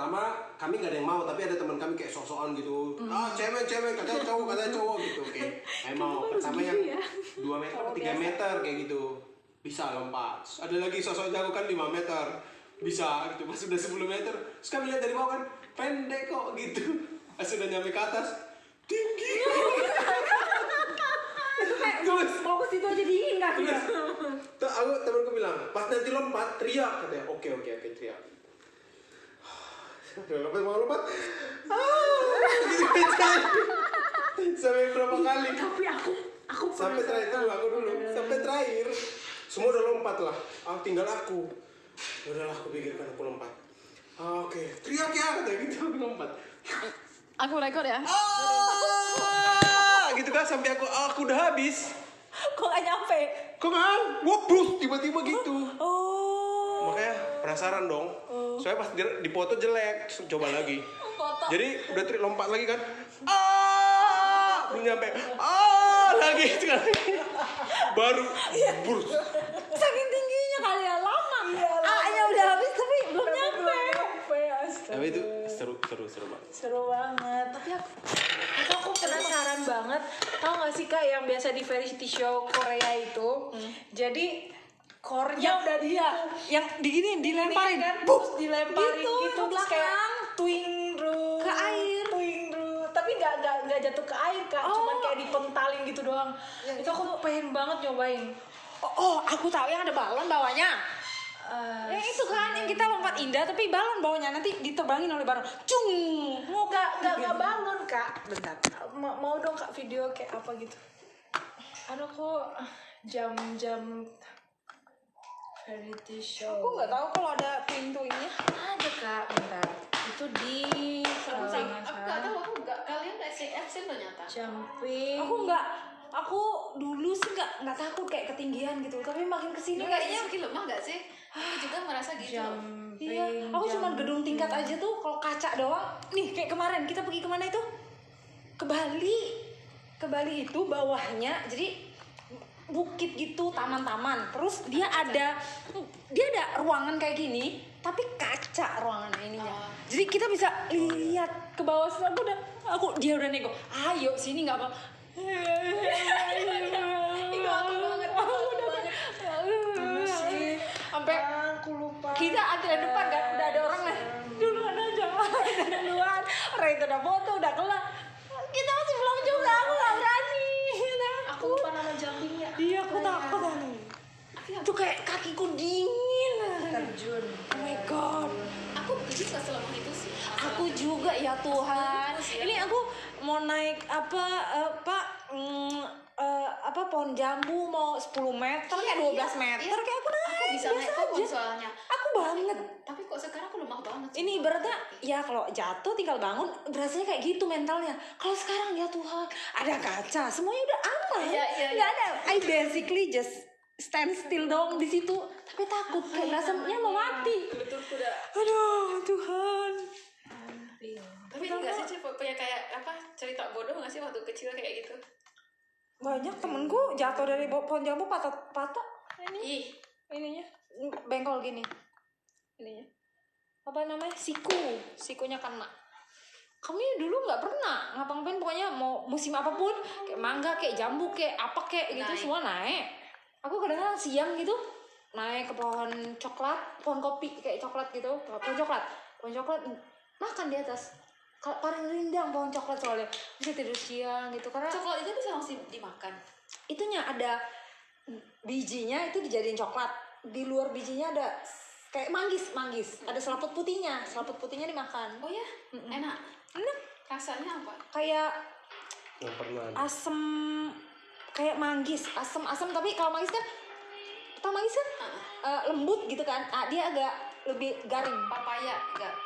pertama kami nggak ada yang mau, tapi ada teman kami kayak sok-sokan gitu, cewek kata cowok gitu, oke, okay. Mau pertama yang 2 meter 3 meter kayak gitu bisa lompat, ada lagi sok-sokan jago kan 5 meter bisa gitu, pas udah 10 meter terus kami lihat dari bawah kan pendek kok gitu, pas udah nyampe ke atas tinggi terus fokus itu aja diingat ya. Aku temanku bilang pas nanti lompat teriak katanya, oke teriak. Lompat sampai berapa kali? Tapi aku sampai terakhir dulu sampai terakhir semua udah lompat lah, tinggal aku. Udahlah aku pikirkan aku lompat. Oke, teriak ya katanya gitu, aku lompat. Aku rekod ya. Gitu kan sampai aku udah habis. Kok gak nyampe? Kok gak? Waduh, tiba-tiba gitu. Oh. Makanya penasaran dong. Soalnya pas di foto jelek, coba lagi. Jadi udah lompat lagi kan. Belum nyampe. Lagi sekali. Baru burs. Saking tingginya kali ya, lama. A-nya udah habis tapi belum nyampe. Tapi itu seru banget. Tapi aku penasaran banget, tau gak sih Kak yang biasa di variety show Korea itu, jadi core-nya udah dia yang diginiin, dilemparin kan, terus dilemparin gitu terus kayak tuingru ke air, tapi nggak jatuh ke air Kak, cuman kayak dipentalin gitu doang ya. Itu aku pengen banget nyobain. Aku tahu yang ada balon bawahnya. Itu kan yang kita lompat indah tapi balon bawahnya nanti diterbangin oleh balon. Cung. Enggak balon, Kak. Bentar. Mau dong Kak video kayak apa gitu. Aduh kok jam-jam reality show. Aku enggak tahu kalau ada pintunya. Ada Kak, bentar. Itu di Selangor. Aku enggak tahu, kalian enggak absen ternyata. Jumping. Aku dulu sih nggak takut kayak ketinggian gitu, tapi makin kesini kayaknya makin lemah nggak sih? Aku juga merasa gitu. Iya, aku cuma gedung tingkat aja tuh kalau kaca doang. Nih kayak kemarin kita pergi kemana itu? Ke Bali itu bawahnya jadi bukit gitu, taman-taman. Terus dia ada ruangan kayak gini, tapi kaca ruangan ininya. Jadi kita bisa lihat ke bawah. Dia udah nego. Ayo sini nggak apa. Itu aku banget. Sampai aku lupa. Kita akhirnya depan kan udah ada orang lah. Duluan aja duluan. Ray itu udah foto udah kelar. Kita masih belum juga, aku nggak berani. Aku lupa nama jumpingnya. Iya aku takut nih. Itu kayak kakiku dingin. Terjun. Oh my god. Aku bisa selama itu sih. Aku juga ya Tuhan. Ini aku mau naik pohon jambu mau 10 meter kayak 12 meter kayak aku naik. Aku bisa naik pohon soalnya. Aku banget. Tapi kok sekarang aku lemah banget. Ini ibaratnya ya kalau jatuh tinggal bangun berasanya kayak gitu mentalnya. Kalau sekarang ya Tuhan, ada kaca, semuanya udah aman. Enggak ada. I basically just stand still dong di situ, tapi takut kayak rasanya mau mati. Betul-betul udah. Aduh Tuhan. Tapi enggak sih punya kayak apa cerita bodoh nggak sih waktu kecil kayak gitu? Banyak temenku jatuh dari pohon jambu patah ininya bengkol gini ininya apa namanya sikunya kena. Kami dulu nggak pernah ngapa-ngapain, pokoknya mau musim apapun kayak mangga kayak jambu kayak apa kayak gitu naik. Semua naik. Aku kadang-kadang siang gitu naik ke pohon kopi kayak coklat gitu, pohon coklat makan di atas. Kalau paling rindang pohon coklat soalnya bisa tidur siang gitu karena coklat itu bisa langsung dimakan. Itunya ada bijinya itu dijadiin coklat, di luar bijinya ada kayak manggis, ada selaput putihnya dimakan. Oh ya, enak. Rasanya apa? Kayak asem. Kayak manggis, asam tapi kalau manggis kan lembut gitu kan, dia agak lebih garing. Papaya enggak.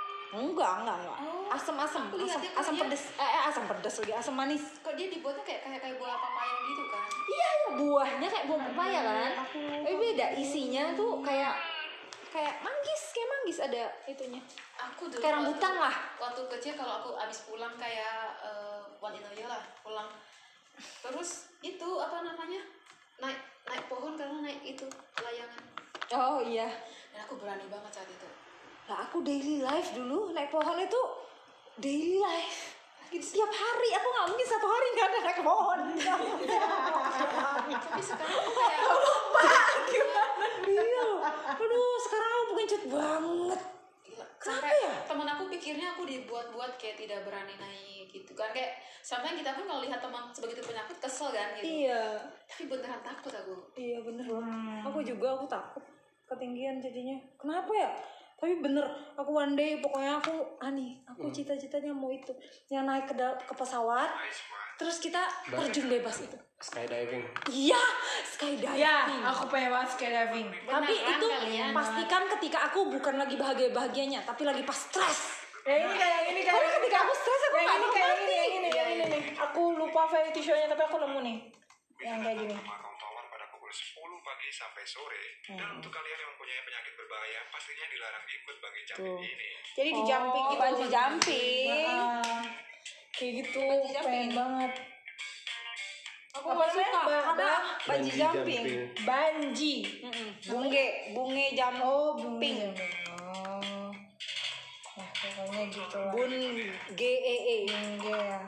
Asam pedes lagi, asam manis. Kok dia dibuatnya kayak buah papaya gitu kan? Iya, buahnya kayak buah papaya kan. Tapi beda isinya tuh kayak manggis ada itunya. Aku dulu kayak rambutan lah. Waktu kecil kalau aku abis pulang kayak wanita lah pulang. Terus itu apa namanya naik pohon karena naik itu layangan. Oh iya. Dan aku berani banget saat itu. Lah aku daily life dulu naik pohon itu daily life. Setiap hari aku nggak mungkin satu hari nggak ada naik pohon. Tapi sekarang kayak lupa gimana dia. Aduh sekarang aku pengecut banget. Kenapa ya? Temen aku pikirnya aku dibuat-buat kayak tidak berani naik gitu kan, kayak sampai kita pun kalau lihat teman sebegitu penyakit kesel kan gitu. Iya. Tapi beneran takut aku. Iya bener. Aku juga aku takut ketinggian jadinya. Kenapa ya? Tapi bener, aku one day pokoknya aku cita-citanya mau itu yang naik ke pesawat, terus kita terjun bebas itu. Skydiving. Iya, skydiving. Ya, aku pengen banget skydiving. Tapi beneran itu kalian, pastikan ketika aku bukan lagi bahagia-bahagianya, tapi lagi pas stres. Ya ini kayak ini kan. Karena ketika aku stres aku nggak mau mati. Ini nih. Aku lupa variety show-nya tapi aku nemu nih. Yang kayak gini. 10 pagi sampai sore. Dan untuk kalian yang mempunyai penyakit berbahaya pastinya dilarang ikut bagi jumping ini. Jadi di jumping gitu, bungee jumping. Kayak gitu, pengen banget. Aku suka ada bungee jumping. Bungee. Heeh. Bunge jam jumping. Oh. Nah, pokoknya gitu. GEE. Ya.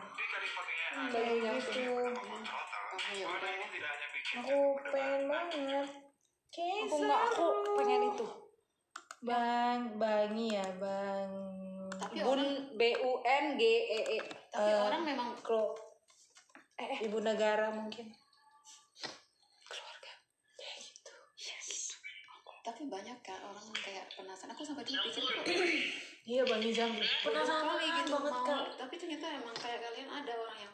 Kayak gitu. Aku pengen banget. Kisah aku pengen itu. Bangi ya, Bang. Tapi BUNGEE. Tapi orang memang ibu negara mungkin. Keluarga. Ya gitu. Yes. Tapi banyak kan orang kayak penasaran. Aku sampai dipikir kok. Iya, Bangi Jambi. Penasaran gitu banget kan. Tapi ternyata emang kayak kalian ada orang yang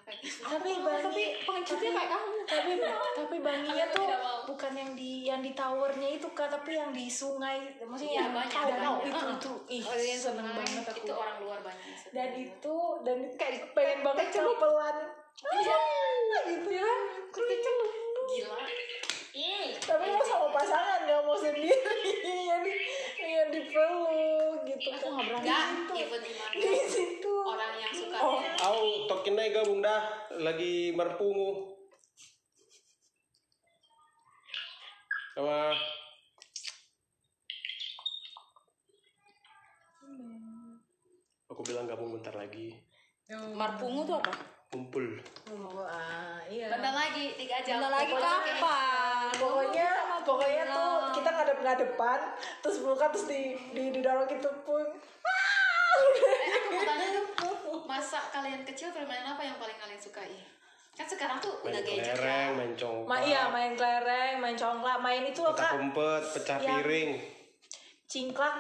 tapi pengecutnya kayak kamu tapi banginya tuh bukan yang di towernya itu Kak, tapi yang di sungai, maksudnya yang danau itu ih seneng banget aku itu orang luar banyak dan kayak pengen banget celupelan gitu ya kecelu gila tapi mau sama pasangan nggak mau sendiri yang dipeluk gitu aku nggak berani di situ orang yang suka tokin naik gabung dah lagi merpungu sama aku bilang gabung bentar lagi merpungu tuh apa kumpul iya bentar lagi 3 jam bentar lagi kapan pokoknya tuh kita ngadep-ngadepan terus pelukan terus di dorong gitu pun aku mau tanya tuh masa kalian kecil permainan apa yang paling kalian sukai? Kan sekarang tuh udah gadget kan main congklak main kelereng, main congklak, main itu loh Kak kumpet, pecah piring cingklak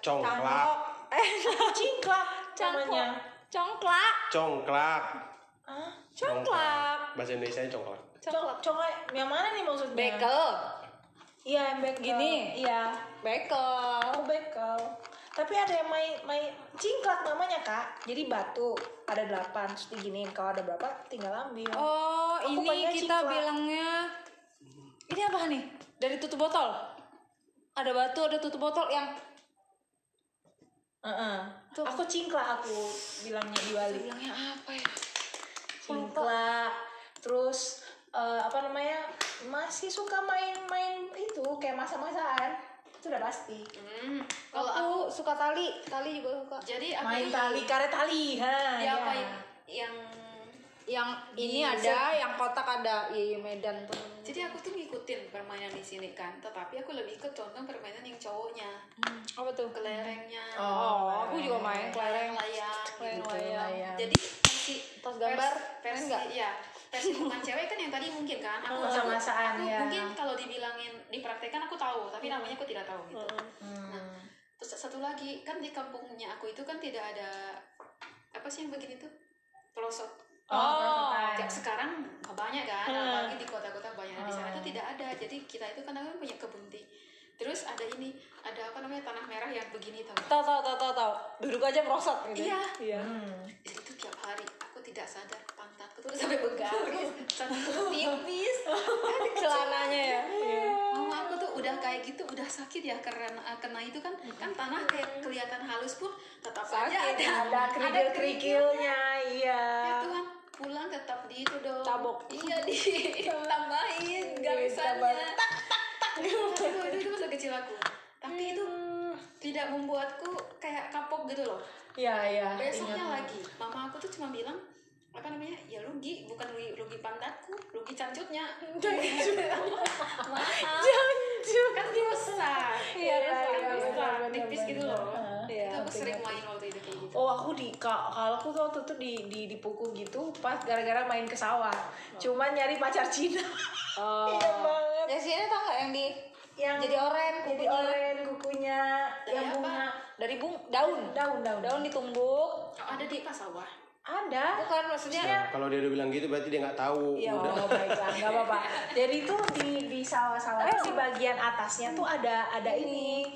congklak cingklak namanya congklak congklak bahasa Indonesia congklak yang mana nih maksudnya? Bekel iya bekel gini iya bekel tapi ada yang main cingklak namanya Kak jadi batu ada 8 terus diginiin kalau ada berapa tinggal ambil aku ini kita cingklak. Bilangnya ini apa nih dari tutup botol ada batu ada tutup botol yang aku cingklak aku bilangnya di Bali bilangnya apa ya cingklak terus masih suka main-main itu kayak masa-masaan itu udah pasti. Kalau aku suka tali juga suka. Jadi aku main tali karet tali. Ha, ya. Apa yang ini ada, yang kotak ada, ya Medan tuh. Jadi aku tuh ngikutin permainan di sini kan, tetapi aku lebih ke contoh permainan yang cowoknya. Apa tuh? Kelerengnya. Aku juga main kelereng layang. Jadi versi tos gambar, versi enggak? Iya. Versi bukan cewek kan yang tadi mungkin kan aku masa-masaan ya mungkin kalau dibilangin dipraktekkan aku tahu tapi namanya aku tidak tahu gitu nah terus satu lagi kan di kampungnya aku itu kan tidak ada apa sih yang begini tuh pelosok sekarang banyak kan apalagi di kota-kota banyak di sana itu tidak ada jadi kita itu kan punya kebun teh terus ada ini ada apa namanya tanah merah yang begini tahu duduk aja merosot gitu iya itu tiap hari aku tidak sadar pantatku tuh sampai bergaris pantatku tipis kan celananya ya mama aku tuh udah kayak gitu udah sakit ya karena kena itu kan tanah kayak kelihatan halus pun tetap sakit, aja ada kerikil-kerikilnya iya ya Tuhan pulang tetap di itu dong tabok iya ditambahin garisannya tak itu masa kecil aku tapi itu tidak membuatku kayak kapok gitu loh. Iya. Besoknya lagi, mama aku tuh cuma bilang, apa namanya, ya rugi, bukan rugi pantatku, rugi cancutnya. Jancut kan rusak. Iya, rusak tipis gitu loh. Aku sering main waktu itu kayak gitu. Oh, aku kalau aku tuh waktu itu dipukul gitu pas gara-gara main ke sawah. Cuman nyari pacar Cina. Oh. Iya banget. Yang Cina tau nggak yang jadi oren, kukunya yang bunga dari daun ditumbuk. Oh, ada di pas sawah. Ada. Bukan maksudnya. Nah, kalau dia udah bilang gitu berarti dia nggak tahu. Iya, nggak apa-apa. Jadi tuh di sawah-sawah itu di bagian atasnya tuh ada ini.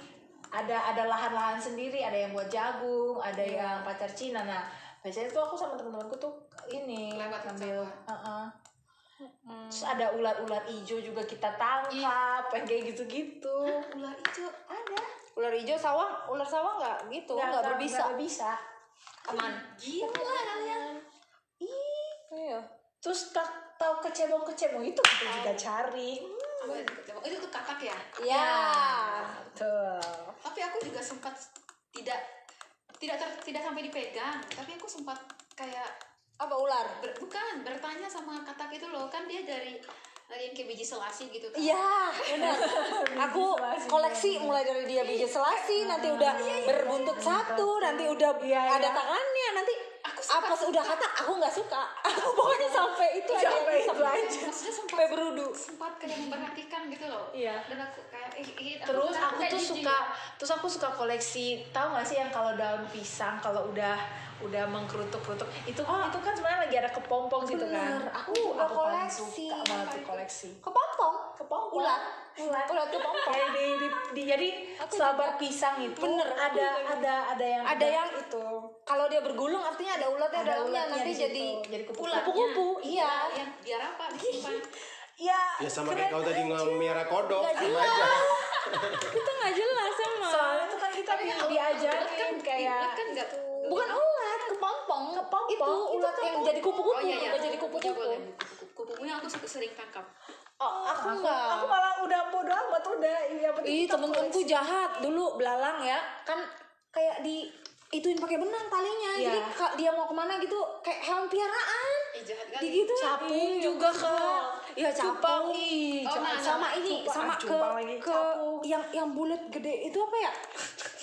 Ada lahan-lahan sendiri, ada yang buat jagung, ada yang pacar Cina. Nah, biasanya tuh aku sama teman-temanku tuh ini lewat ambil. Terus ada ular-ular hijau juga kita tangkap, kayak gitu-gitu. Ular hijau ada. Ular hijau sawah, ular sawah nggak gitu, nggak berbisa. Nggak bisa. Aman. Gila kalian. Iya. Terus tahu kecebong-kecebong itu kita juga cari. Itu tuh kakak ya? Iya. Betul. Tapi aku juga sempat tidak sampai dipegang, tapi aku sempat kayak apa ular? Bukan, bertanya sama kakak itu loh, kan dia dari kayak biji selasi gitu kan. Iya, benar. Aku koleksi mulai dari dia biji selasi, nanti udah berbentuk satu, nanti udah ada tangannya, nanti apa udah kata aku nggak suka. Aku pokoknya sampai itu aja. Maksudnya sampai berudu. Sempat kayak memperhatikan gitu loh. Iya. Dan aku kayak terus aku suka koleksi. Tahu nggak sih yang kalau daun pisang kalau udah mengkerutuk-kerutuk itu kan sebenarnya lagi ada kepompong gitu kan. Aku koleksi. Suka banget koleksi. Kepompong. Ular kepompong. Jadi sabar pisang itu. Bener. Ada yang itu. Kalau dia bergulung artinya ada ulatnya dalamnya, nanti jadi kupu-kupu. Iya. Biar apa? Iya. Ya sama kayak kau tadi ngemiara kodok. Gak jelas. Kita nggak jelas sama. Soalnya itu kan kita diajarin kayak. Kan nggak tuh. Bukan ulat, kepompong. Itu ulat yang jadi kupu-kupu. Nggak jadi kupu-kupu. Kupu-kupunya aku sering tangkap. Oh, aku enggak. Aku malah udah bodo amat udah. Ih, temen-temenku jahat dulu belalang ya. Kan kayak ituin pakai benang talinya. Ya. Jadi dia mau kemana gitu kayak hewan piaraan. Jahat kan. Gitu. Capung juga Kak. Iya, capung. Sama ini, sama ke yang bulat gede itu apa ya?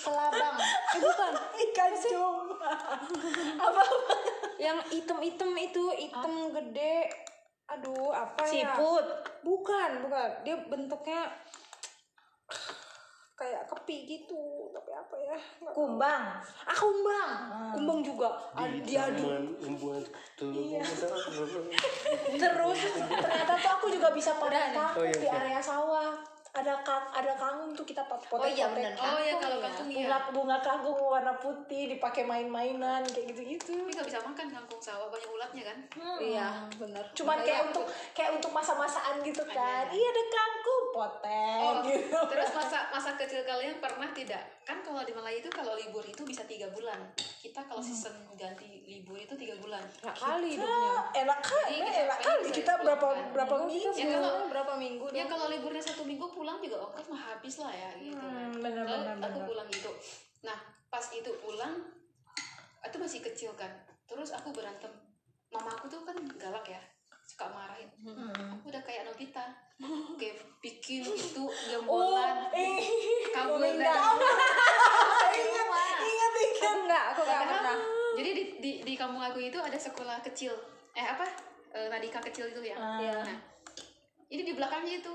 Kelabang. Bukan. Ikan cuma. Apa? Yang hitam-hitam itu, hitam gede. Aduh, apa ya? Siput. Bukan. Dia bentuknya kayak kepi gitu, tapi apa ya? Kumbang. Kumbang. Kumbang juga. Diadu. Iya. Terus ternyata tuh aku juga bisa potong di area sawah. Ada kangkung tuh kita potong. Oh iya kalau kangkung ya. Bunga kangkung warna putih dipakai main-mainan kayak gitu-gitu. Tapi nggak bisa makan kangkung sawah, banyak ulatnya kan? Iya, benar. Cuman kayak untuk masa-masaan gitu kan. Iya, ada kangkung potong gitu. Terus masa kecil kalian pernah tidak? Kan kalau di Malaysia itu kalau libur itu bisa 3 bulan. Kita kalau season ganti libur itu 3 bulan. Kali hidupnya. Enak kali kita berapa minggu? Ya kalau berapa minggu? Ya kalau liburnya 1 minggu pulang juga ongkos mah habis lah ya gitu. Bener. Aku pulang gitu. Nah, pas itu pulang itu masih kecil kan. Terus aku berantem. Mama aku tuh kan galak ya. Suka marahin. Aku udah kayak Nobita. Kayak bikin itu gembolan. Kamu enggak. Ingat. Aku enggak pernah. Jadi di kampung aku itu ada sekolah kecil. Radika kecil itu ya. Nah. Ini di belakangnya itu.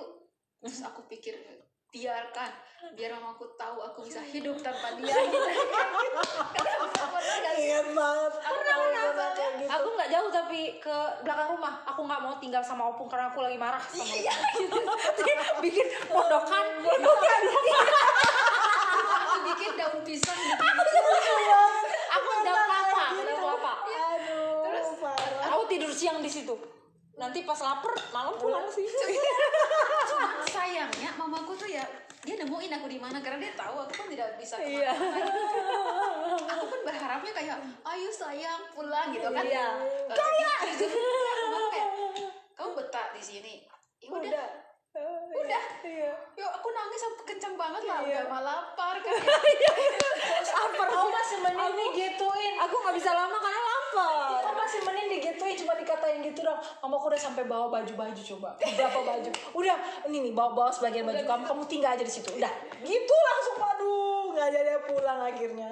Terus aku pikir biar mamaku tahu aku bisa hidup tanpa dia gitu. Aku nggak jauh tapi ke belakang rumah. Aku nggak mau tinggal sama opung karena aku lagi marah sama dia. Bikin pondokan. Aku bikin daun pisang gitu. Aku daun kelapa. Terus aku tidur siang di situ. Nanti pas lapar malam pulang sih. Cuma sayangnya mamaku tuh ya dia nemuin aku di mana karena dia tahu aku kan tidak bisa kemana-mana. Aku kan berharapnya kayak ayo sayang pulang gitu kan. Iya. Kamu betah di sini. Ya udah. udah yuk aku nangis sampai kenceng banget lah udah malah lapar kan aku masih mending digituin aku nggak bisa lama karena lapar aku masih mending digituin cuma dikatain gitu dong mama aku udah sampai bawa baju-baju coba berapa baju udah ini nih bawa sebagian baju kamu tinggal aja di situ udah gitu langsung waduh nggak jadi pulang akhirnya.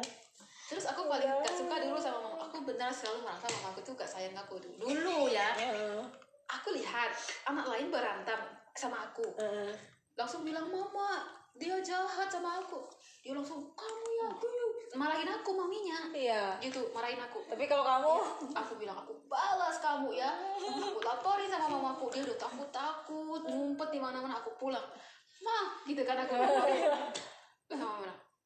Terus aku paling gak suka dulu sama mama aku benar selalu merasa mama aku tuh gak sayang aku dulu ya aku lihat anak lain berantem sama aku langsung bilang mama dia jahat sama aku dia langsung kamu ya aku marahin aku maminya gitu marahin aku tapi kalau kamu aku bilang aku balas kamu ya aku laporin sama mamaku dia udah takut ngumpet di mana-mana aku pulang mah gitu kan aku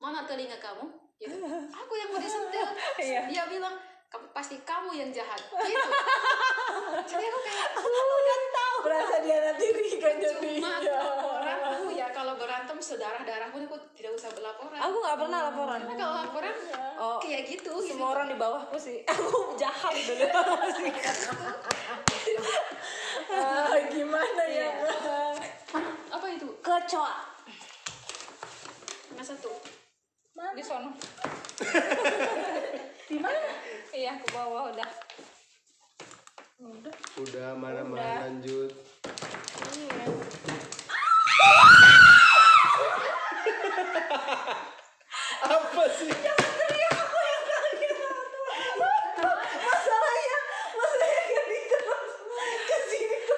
mana telinga kamu gitu. Aku yang mau disentil dia bilang pasti kamu yang jahat gitu jadi aku kayak aku udah tahu berasa dia nanti kan jadi laporanku ya kalau berantem sedarah-darahku aku tidak usah berlaporan aku nggak pernah laporan karena kalau laporan kayak gitu semua gitu. Orang di bawahku sih aku jahat dulu sih gimana ya apa itu kecoa masa tuh di sono di mana iya aku bawa udah marah-marah lanjut iya. Apa sih jangan teriak aku yang kaget masalahnya kayak gitu kesini tuh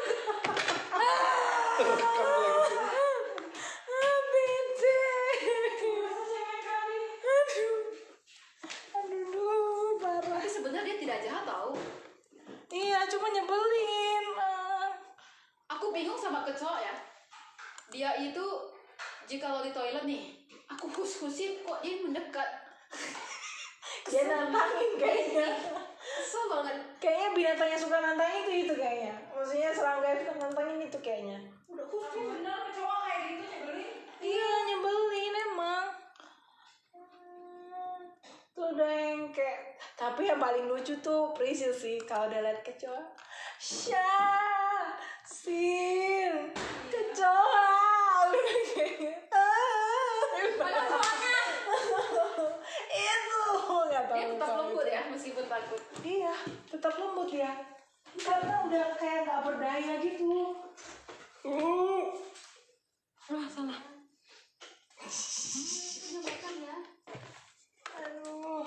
cuma nyebelin. Aku bingung sama kecoa ya. Dia itu jikalau di toilet nih, aku hus-husin kok dia mendekat. Dia nantangin kayaknya. Kesel banget. Kayaknya binatang yang suka nantangin itu kayaknya. Maksudnya serangga yang suka nantangin itu kayaknya. Udah tapi bener kecoa kayak gitu nyebelin. Iya nyebelin emang. Tuh deng kayak tapi yang paling lucu tuh Prisil sih kalau udah lihat kecoa Syil kecoa malah suaranya itu nggak tahu dia tetap lembut ya meskipun takut iya tetap lembut ya karena udah kayak nggak berdaya gitu salah makan ya aduh.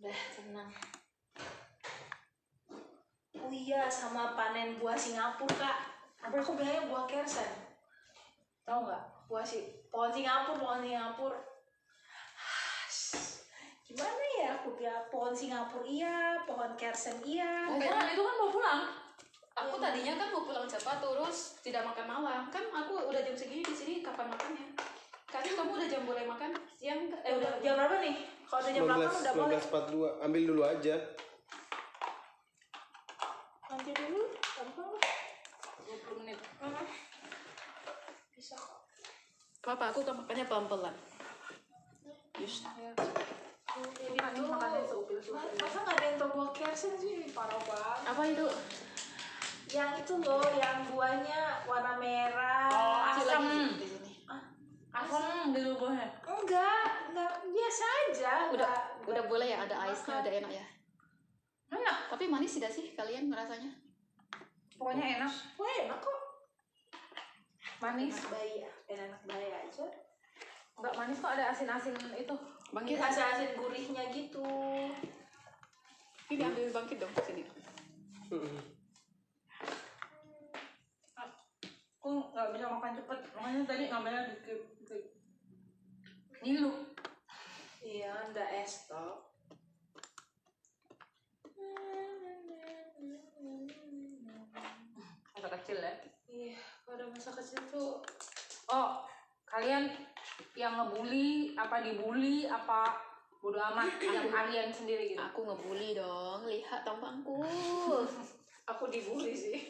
Udah tenang. Oh iya sama panen buah Singapura kak. Apa aku bilangnya buah kersen? Tahu nggak? Buah si pohon Singapura. Gimana ya aku bilang pohon Singapura iya, pohon kersen iya. Karena itu kan mau pulang. Aku tadinya kan mau pulang cepat terus tidak makan malam kan aku udah jam segini di sini kapan makannya? Karena kamu udah jam boleh makan siang udah jam berapa nih? Kalau udah jam 8 udah boleh. 19.42 ambil dulu aja. Nanti dulu, sampai 20 menit. Bisa kok. Papa aku kan makannya pelan-pelan. Just. Ini aku makannya seutuhnya. Masa nggak ada yang tombol kersen sih parah banget. Apa itu? Yang itu loh, yang buahnya warna merah, asam. Asam di lubangnya? Enggak, biasa aja. Udah boleh ya, ada aisnya, udah enak ya. Enak. Tapi manis tidak sih kalian merasanya? Pokoknya enak. Wah enak kok. Manis. Enak bayi aja. Enggak manis kok ada asin-asin itu. Bangkit asin gurihnya gitu. Ini ambil bangkit dong sini. Aku nggak bisa makan cepet makanya tadi ngambilnya dikit ngilu iya nggak es toh masa kecil ya iya pada masa kecil tuh kalian yang ngebully apa dibully apa bodo amat yang kalian sendiri gitu aku ngebully dong lihat tampangku aku dibully sih.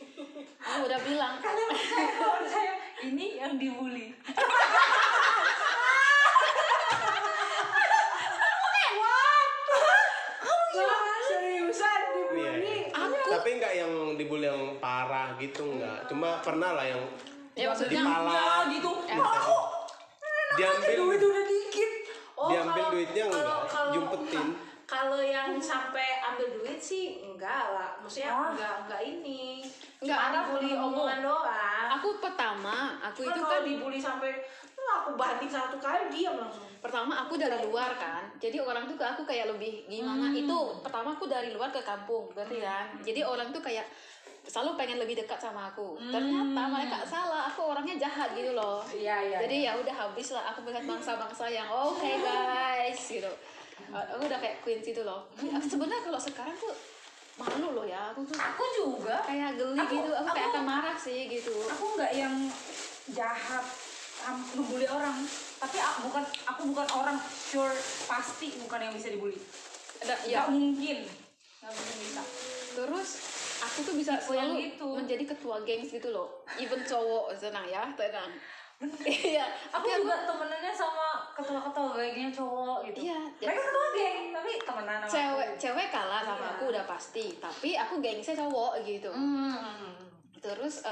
Aku udah bilang. Kalian percaya ini yang dibully. Aku kayak what? Seriusan dibully. gitu enggak. Cuma pernah lah yang ya, dipala gitu. Aku diambil duit udah dikit. Oh, diambil kalo, duitnya enggak, jumpetin. Kalau yang sampai ambil duit sih enggak lah, maksudnya enggak ini. Enggak ada bully omongan doang. Aku pertama, aku itu kan dibully sampai aku banding satu kali diam langsung. Pertama aku dari luar kan, jadi orang tuh ke aku kayak lebih gimana itu. Pertama aku dari luar ke kampung, berarti kan. Jadi orang tuh kayak selalu pengen lebih dekat sama aku. Ternyata mereka salah, aku orangnya jahat gitu loh. Iya. Jadi ya udah habis lah, aku melihat bangsa-bangsa yang okay, guys gitu. Aku udah kayak Queen gitu loh. Sebenarnya kalau sekarang tuh malu loh ya, aku juga kayak geli aku, gitu. Aku kayak akan marah sih gitu. Aku nggak yang jahat ngebully orang, tapi aku bukan orang sure pasti bukan yang bisa dibully. Nggak mungkin, nggak mungkin bisa. Terus aku tuh bisa selalu gitu, menjadi ketua gengs gitu loh. Even cowok senang ya, tenang. Iya, aku juga temenannya sama ketua-ketua gengnya cowok gitu. Iya, mereka ketua geng, tapi temenan sama cewek kalah sama aku udah pasti. Tapi aku gengnya cowok gitu. Terus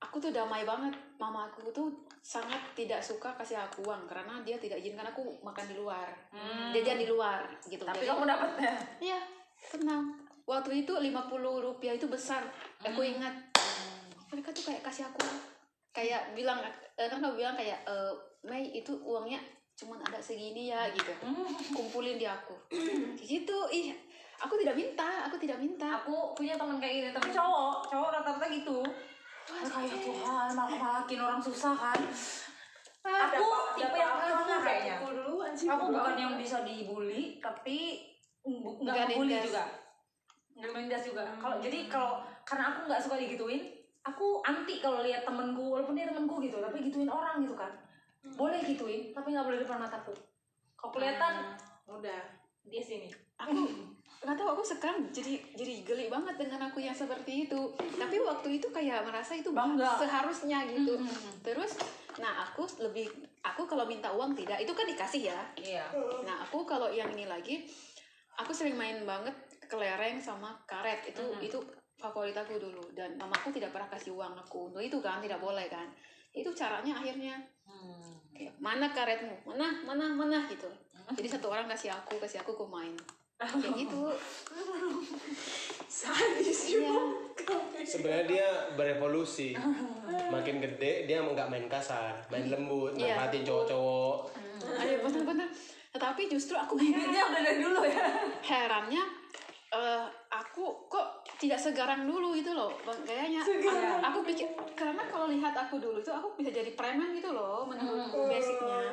aku tuh damai banget. Mama aku tuh sangat tidak suka kasih aku uang karena dia tidak izinkan aku makan di luar, jajan di luar gitu. Tapi kamu dapatnya? Iya, tenang. Waktu itu Rp50 itu besar. Aku ingat mereka tuh kayak kasih aku kayak bilang, kan aku bilang kayak Mei itu uangnya cuma ada segini ya gitu, kumpulin di aku gitu. Ih, aku tidak minta. Aku punya teman kayak gini, tapi cowok rata-rata gitu. Kayak Tuhan malah-malakin orang susah kan. Aku tipe yang kalah kayaknya. Aku bukan yang bisa dibully, tapi nggak dibully juga, nggak menindas juga. Kalau jadi kalau karena aku nggak suka digituin, aku anti kalau lihat temenku, walaupun dia temenku gitu, tapi gituin orang gitu kan. Boleh gituin, tapi nggak boleh depan mataku. Kalau kelihatan, udah dia sini. Aku nggak tahu, aku sekarang jadi geli banget dengan aku yang seperti itu. Tapi waktu itu kayak merasa itu bangga seharusnya gitu. Terus, nah aku kalau minta uang tidak, itu kan dikasih ya. Iya. Nah aku kalau yang ini lagi, aku sering main banget kelereng sama karet itu favorit aku dulu, dan mamaku tidak pernah kasih uang aku untuk itu kan, tidak boleh kan. Itu caranya akhirnya kayak, mana karetmu, mana gitu. Jadi satu orang kasih aku main kayak gitu. Sadis juga. Sebenarnya dia berevolusi, makin gede dia nggak main kasar, main lembut, manfaatin cowok-cowok. Ada bener-bener. Tetapi justru aku bibitnya udah dari dulu ya. Herannya aku kok tidak segarang dulu gitu loh kayaknya. Aku pikir karena kalau lihat aku dulu itu aku bisa jadi preman gitu loh menurut basicnya.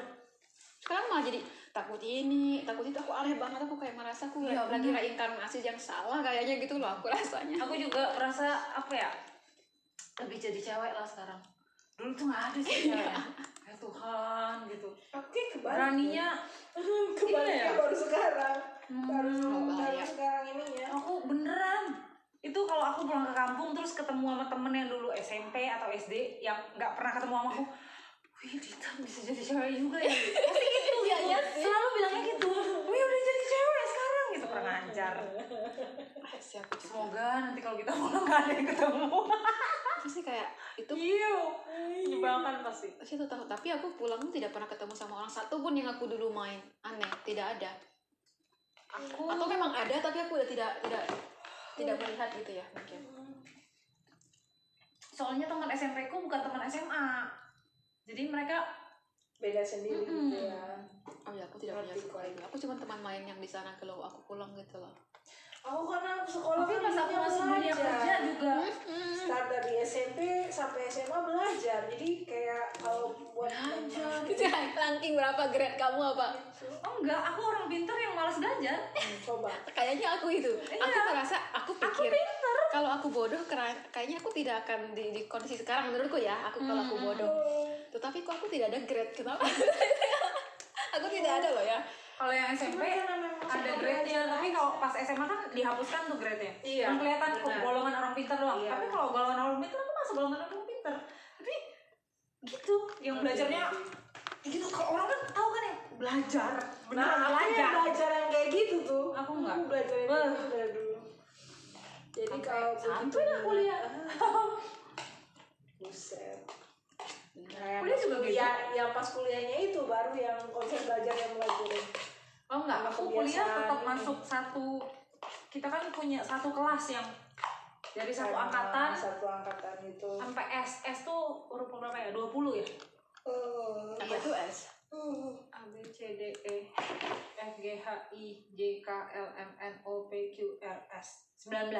Sekarang malah jadi takut ini takut itu. Aku aneh banget, aku kayak merasa aku lagi reinkarnasi yang salah kayaknya gitu loh aku rasanya. Aku juga merasa apa ya, lebih jadi cewek lah sekarang. Dulu tuh nggak ada sih ya, kayak Tuhan gitu. Oke, beraninya kebaliknya baru sekarang. Baru sekarang ini ya. Aku beneran itu kalau aku pulang ke kampung terus ketemu sama temen yang dulu SMP atau SD yang nggak pernah ketemu sama aku, wih Dita bisa jadi cewek juga ya, pasti gitu ya, selalu bilangnya gitu, wih udah jadi cewek sekarang gitu, pernah ngajar. Semoga nanti kalau kita pulang nggak ada yang ketemu. Pasti kayak itu menyebalkan pasti. Pasti itu tahu, tapi aku pulang tidak pernah ketemu sama orang satu pun yang aku dulu main, aneh, tidak ada. Aku atau memang ada tapi aku udah tidak melihat gitu ya mungkin. Soalnya teman SMP ku bukan teman SMA, jadi mereka beda sendiri gitu ya. Oh ya, aku tidak punya sekolah, aku cuma teman main yang di sana kalau aku pulang gitu loh. Aku karena sekolah kan masih dunia kerja juga. Start dari SMP sampai SMA belajar, jadi kayak kalau buat belajar ranking berapa, grade kamu apa? Oh enggak, aku orang pintar yang malas belajar. Coba kayaknya aku itu. Aku merasa aku pintar. Kalau aku bodoh kayaknya aku tidak akan di kondisi sekarang menurutku ya. Aku kalau aku bodoh, tetapi aku tidak ada grade. Kenapa? Aku tidak ada loh ya. Kalau yang SMP ada grade-nya, tapi kalau pas SMA kan dihapuskan tuh grade-nya. Iya. Kan kelihatan golongan orang pintar doang. Iya. Tapi kalau golongan orang pintar aku masuk golongan orang pintar. Tapi gitu, yang belajarnya gitu kalau orang kan tahu kan ya, belajar. Benar, belajar yang kayak gitu tuh. Aku enggak. Aku belajar dulu. Jadi kalau sampai lah kuliah. Buset. Nah, kuliah juga gitu. Ya, yang pas kuliahnya itu baru yang konsep belajar yang mulai turun. Oh enggak, aku kuliah tetap masuk satu. Kita kan punya satu kelas yang dari satu angkatan. Satu angkatan itu. Sampai S. S tuh huruf berapa ya? 20 ya? Apa itu S? A, B, C, D, E, F, G, H, I, J, K, L, M, N, O, P, Q, R, S 19.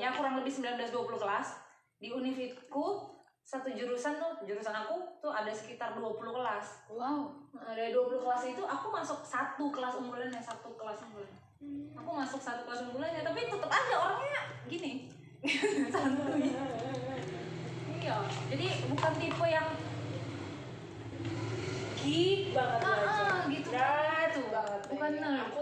Ya kurang lebih 19-20 kelas. Di Univitku satu jurusan tuh, jurusan aku tuh ada sekitar 20 kelas. Wow. Nah, dari 20 kelas itu aku masuk satu kelas unggulan ya. Satu kelas unggulan. Aku masuk satu kelas unggulan ya. Tapi tetap aja orangnya gini. Santuy. Iya. Jadi bukan tipe yang geek banget gitu nah, itu banget bukan nerd.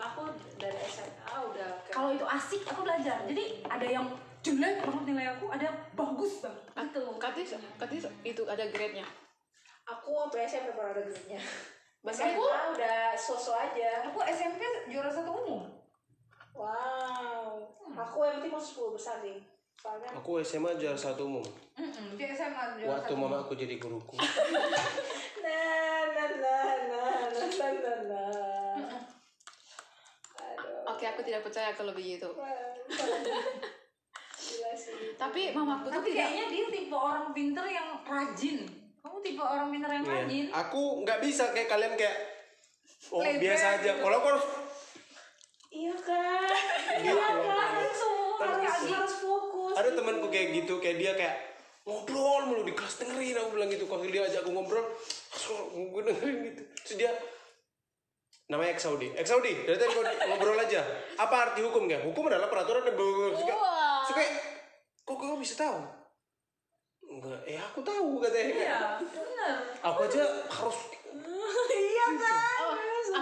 Aku dari SMA udah kalau itu asik aku belajar. Jadi ada yang jelek banget nilai aku, ada yang bagus banget gitu. Katis itu ada grade-nya. Aku waktu SMP baru ada grade-nya. Bahasa aku udah sosok aja. Aku SMP juara satu umum. Wow. Aku yang penting masuk 10 besar sih. Soalnya aku SMA juara satu umum. Di SMA juara waktu satu. Waktu mama aku jadi guruku. Nah. Oke, aku tidak percaya kalau begitu. Tapi mamaku tuh kayaknya dia tipe orang pinter yang rajin. Kamu tipe orang pinter yang rajin. Aku nggak bisa kayak kalian kayak biasa aja. Kalau aku harus Iya kan. Harus fokus. Ada temanku kayak gitu, kayak dia kayak ngobrol mulu di kelas, dengerin aku bilang gitu. Kalau dia ajak aku ngobrol, gue dengerin gitu. Terus dia namanya Ek Saudi, dari tadi ngobrol aja. Apa arti hukum kan? Hukum adalah peraturan dan suka kok bisa tahu? Enggak, aku tahu katanya. Iya, benar. Aku aja harus. Iya kan.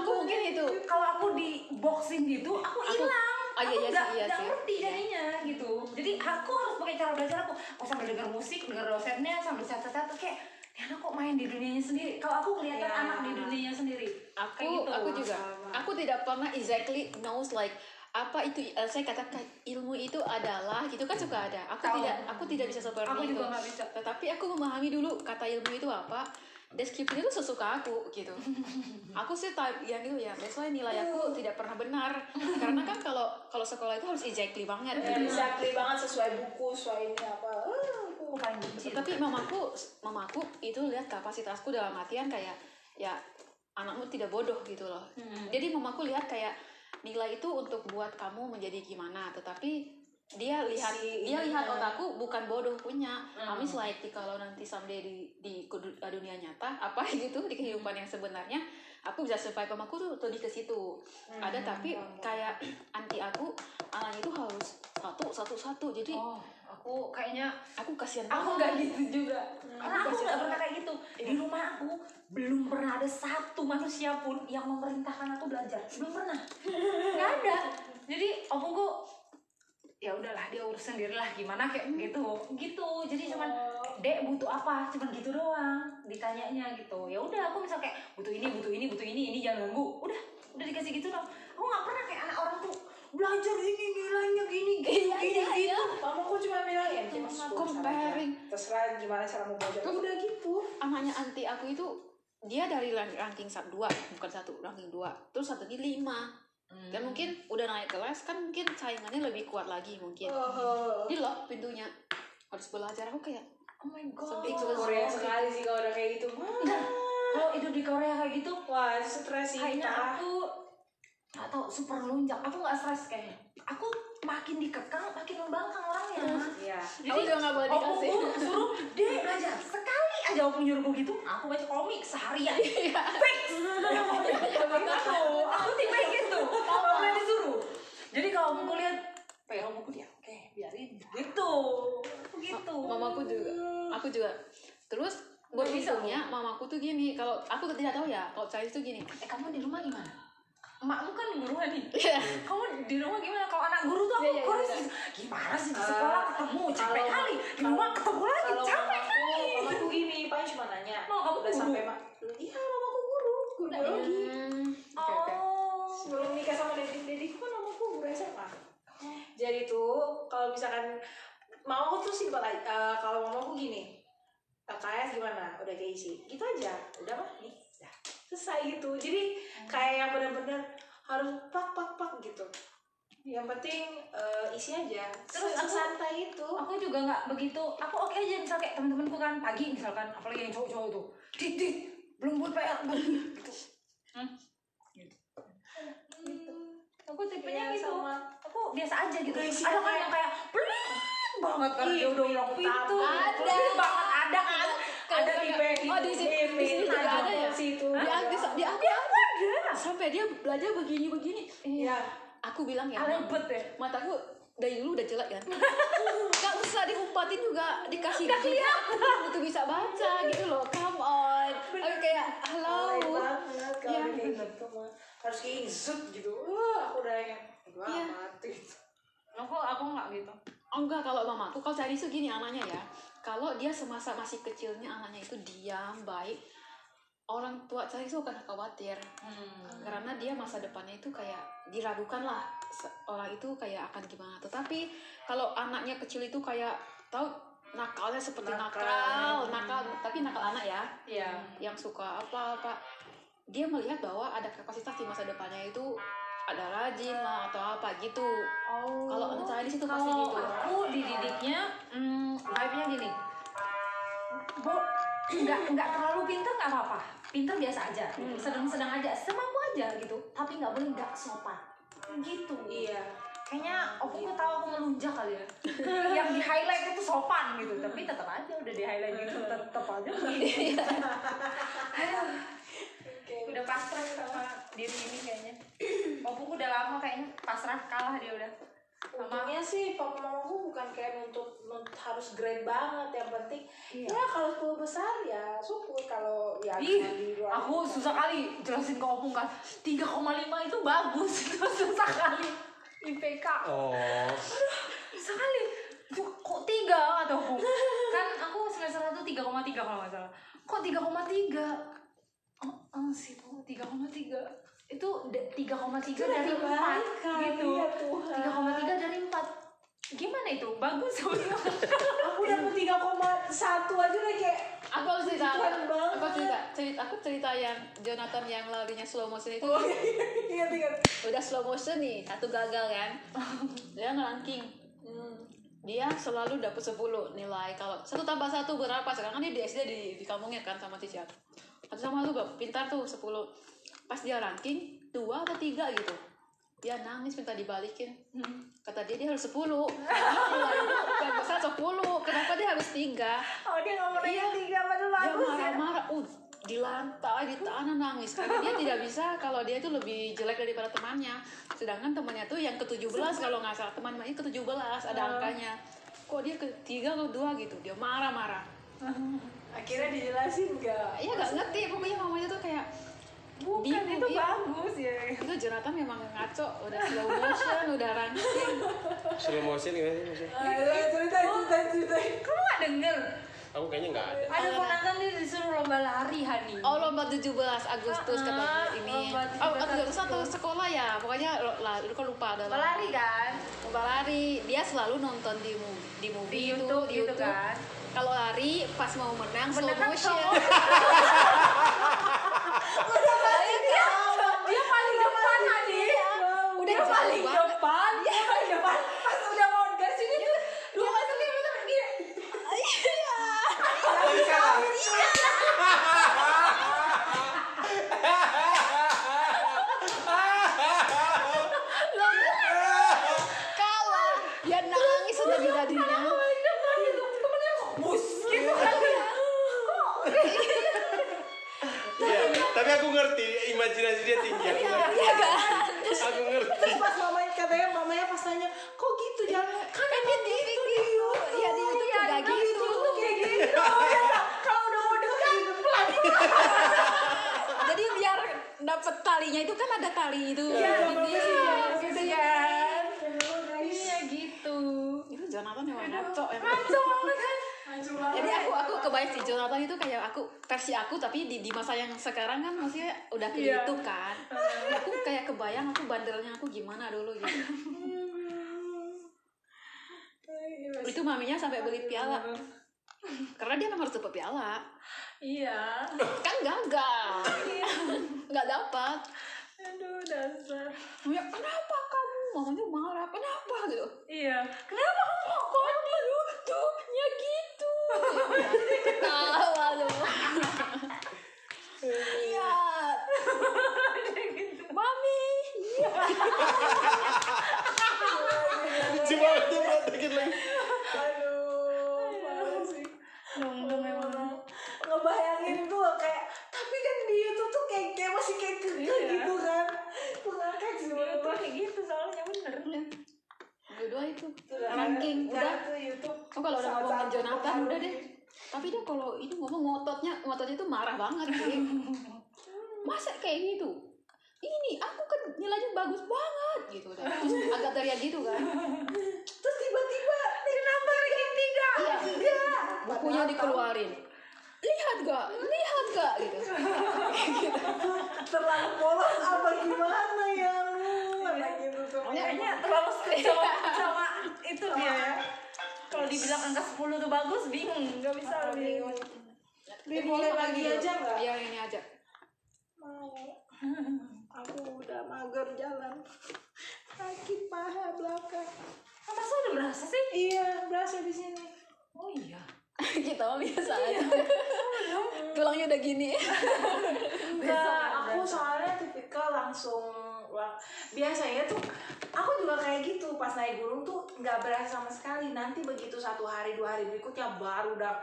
Aku mungkin itu. Kalau aku di boxing gitu, aku hilang. Aku nggak ngerti jadinya gitu. Jadi aku harus pakai cara belajar aku sambil dengar musik, dengar dosennya, sambil catat-catat kayak Diana kok main di dunianya sendiri. Kalau aku kelihatan anak di dunianya sendiri. Aku juga. Aku tidak pernah exactly knows like apa itu. Saya katakan ilmu itu adalah gitu kan suka ada. Aku tidak bisa seperti itu. Aku juga nggak bisa. Tetapi aku memahami dulu kata ilmu itu apa. Deskripsi itu sesuka aku gitu. Aku sih type yang itu ya. Biasanya nilai aku tidak pernah benar. Karena kan kalau sekolah itu harus exactly banget. Exactly banget sesuai buku, sesuai ini apa. Aku bukan gitu. Tapi mamaku itu lihat kapasitasku dalam artian kayak ya anakmu tidak bodoh gitu loh. Jadi mamaku lihat kayak nilai itu untuk buat kamu menjadi gimana, tetapi dia lihat otakku bukan bodoh punya. Amis like kalau nanti someday di dunia nyata apa gitu di kehidupan yang sebenarnya aku bisa survive sama aku tuh lebih ke situ. Ada tapi kayak anti aku Alan itu harus satu. Jadi aku kayaknya aku kasihan banget. Aku nggak gitu juga. Karena aku nggak pernah kayak gitu. Di rumah aku belum pernah ada satu manusia pun yang memerintahkan aku belajar. Belum pernah. Nggak ada. Jadi omongku ya udahlah dia urus sendirilah gimana kayak gitu jadi cuman dek butuh apa cuman gitu doang ditanyanya gitu. Ya udah aku misal kayak butuh ini jangan ganggu udah dikasih gitu dong. Aku nggak pernah kayak anak orang tuh belajar ini nilainya gini. Mamaku cuma bilang ya comparing terserah gimana cara mau belajar kamu udah gitu. Anaknya anti aku itu dia dari ranking 1 2 bukan 1 ranking 2 terus satunya 5. Dan mungkin udah naik kelas kan mungkin saingannya lebih kuat lagi mungkin. Di lock pintunya harus belajar. Aku kayak oh my god. Korea sekali sih kalau udah kayak gitu. Kalau itu di Korea kayak gitu wah stres. Kayaknya aku nggak tahu super lonjak. Aku nggak stres kayaknya. Aku makin dikekang makin membangkang orangnya. Jadi udah nggak boleh dikasih. Aku suruh deh belajar sekali aja aku nyuruhku gitu. Aku baca komik seharian. Fix. Aku tipe gitu. Kalau boleh disuruh. Jadi kalau aku lihat kayak aku dia oke biarin gitu. Mamaku juga. Aku juga. Terus buat misalnya mamaku tuh gini. Kalau aku tidak tahu ya. Kalau Chinese tuh gini. Kamu di rumah gimana? Makmu kan guruan nih. Kamu di rumah gimana? Kalau anak guru tuh aku kurus. Gimana sih di sekolah ketemu capek kali. Di rumah ketemu lagi capek kali. Mamaku gini, paling cuma nanya. Kamu udah sampai mak? Iya, mamaku guru biologi. Sebelum nikah sama Deddy, kan mamaku guru SMA. Jadi tuh kalau misalkan mau tuh simpel aja, kalau mamaku gini, KS gimana? Udah keisi, gitu aja, udah mah nih, dah selesai gitu. Jadi kayak yang benar-benar harus pak gitu. Yang penting isi aja. Terus aku santai itu. Aku juga nggak begitu. Aku oke aja misal kayak temen-temenku kan pagi misalkan, apalagi yang cowok-cowok tuh, dit belum buat PR gitu. Aku tipenya gitu. Aku biasa aja gitu. Ada kan yang kayak banget kan dia udah ulang pintu ada di BI di ada ya situ dia ada sampai dia belajar begini ya aku bilang ya mataku dari dulu udah jelek kan nggak usah diumpatin juga dikasih dia aku itu bisa baca gitu loh come on aku kayak halo ya harus kayak zut gitu aku udah yang mati aku nggak gitu. Oh enggak, kalau mama tuh kalau cari segini anaknya ya, kalau dia semasa masih kecilnya anaknya itu diam, baik, orang tua cari itu akan khawatir karena dia masa depannya itu kayak diragukan lah, orang itu kayak akan gimana. Tetapi kalau anaknya kecil itu kayak tahu nakalnya seperti nakal tapi nakal anak ya, yang suka apa-apa, dia melihat bahwa ada kapasitas di masa depannya itu ada rajin lah atau apa gitu. Kalau anak saya di situ pasti gitu. Aku dididiknya vibe-nya gini. Bu, enggak terlalu pintar enggak apa-apa. Pintar biasa aja. Sedang-sedang aja, semampu aja gitu. Tapi enggak boleh enggak sopan. Gitu. Iya. Kayaknya aku tahu aku melunjak kali ya. Yang di-highlight itu sopan gitu, tapi tetap aja udah di-highlight gitu, tetap aja begini. Udah pasrah sama diri ini kayaknya. Mamaku udah lama kayaknya pasrah kalah dia udah. Untungnya sih mamaku bukan kayak nuntut harus grand banget, yang penting ya kalau 10 besar ya syukur, kalau ya aku susah kali jelasin ke opung kan 3,5 itu bagus itu susah kali IPK. Susah kali. Kok 3 atau aku? Kan aku semester 1 3,3 kalau enggak salah. Kok 3,3? Sih bu, 3,3 itu 3,3 dari 4 gitu, 3,3 dari 4 gimana itu? Bagus sebenernya. Aku dapet 3,1 aja udah kayak aku harus cerita yang Jonathan yang larinya slow motion itu. Ingat udah slow motion nih, satu gagal kan dia ngeranking dia selalu dapet 10 nilai kalau 1+1 berapa, sekarang kan dia di SD di kampungnya kan sama Cica sama lu gak pintar tuh 10, pas dia ranking 2 atau 3 gitu dia nangis minta dibalikin, kata dia harus 10 kan besar 10, kenapa dia harus 3? Oh dia ngomong aja 3 padahal bagus ya, marah-marah di lantai, di tanah nangis karena dia tidak bisa, kalau dia itu lebih jelek daripada temannya, sedangkan temannya tuh yang ke-17 kalau gak salah, temannya ke-17 ada angkanya, kok dia ke-3 atau 2 gitu, dia marah-marah. Akhirnya dijelasin nggak? Iya nggak ngerti, pokoknya mamanya tuh kayak bukan itu bagus ya. Itu Jonathan memang ngaco, udah slow motion, udah ranking. Slow motion gimana sih maksudnya? Cerita. Kamu nggak denger? Aku kayaknya nggak ada. Ada ponakan dia disuruh lomba lari Hani. Oh lomba 17 Agustus katanya ini. Oh Agustus atau sekolah ya? Pokoknya kok lupa ada. Lomba lari kan? Lomba lari, dia selalu nonton di movie itu, di YouTube kan. Kalau lari pas mau menang slow motion. Udah paling dia paling depan tadi. Udah paling depan. Pas udah mau garis ini tuh 2 meter gini. Iya. Kalah dia nangis tadi-tadinya. Tapi aku ngerti imajinasi dia tinggi. Aku ngerti. Terus pas mamanya katanya pas nanya, kok gitu jalan? Kan dia gitu. Iya dia tuh kayak gitu. Kalau udah mau dekat jadi biar dapet talinya itu kan ada tali itu. Gitu ya. Iya gitu. Itu Jonathan yang ngaco banget. Jadi aku kebayang si Jonathan itu kayak aku versi aku tapi di masa yang sekarang kan maksudnya udah kayak gitu kan. Aku kayak kebayang aku bandelnya aku gimana dulu gitu. itu maminya sampai beli piala. Karena dia memang harus dapat piala. Iya. Kan gagal. Iya. Nggak dapat. Aduh, dasar. Ya, kenapa kamu? Mamanya marah. Kenapa gitu? Iya. Kenapa kamu kok lucunya gitu? Ketawa loh. Iya. Mami. Iya. Cuma itu dikit lagi. Ngebayangin gue kayak, tapi kan di YouTube tuh kayak masih kayak gitu gitu kan, pengangkat juga tuh kayak gitu soalnya bener. Dua itu ranking udah. Oh kalau udah ngomongin Jonathan udah deh. Tapi dia kalau itu ngomong ngototnya tuh marah banget sih. Masa kayak gitu? Ini aku kan nilainya bagus banget gitu kan. Terus agak teriak gitu kan. Terus tiba-tiba nambah ranking 3. Iya. Bukunya dikeluarin. Lihat gak gitu. Terlalu polos apa gimana ya lu? Anak gitu tuh. Kayaknya terlalu strict sama itu dia ya. Kalau dibilang angka 10 tuh bagus, bingung, enggak bisa bingung. Lebih boleh lagi aja enggak? Ya ini aja. Mau. Aku udah mager jalan. Sakit paha belakang. Masa udah berasa sih? Iya, berasa di sini. Oh iya. Kita mah biasa aja. Tulangnya udah gini. Nggak, aku soalnya tipikal langsung biasanya tuh aku juga kayak gitu pas naik gunung tuh nggak berasa sama sekali. Nanti begitu 1 hari 2 hari berikutnya baru udah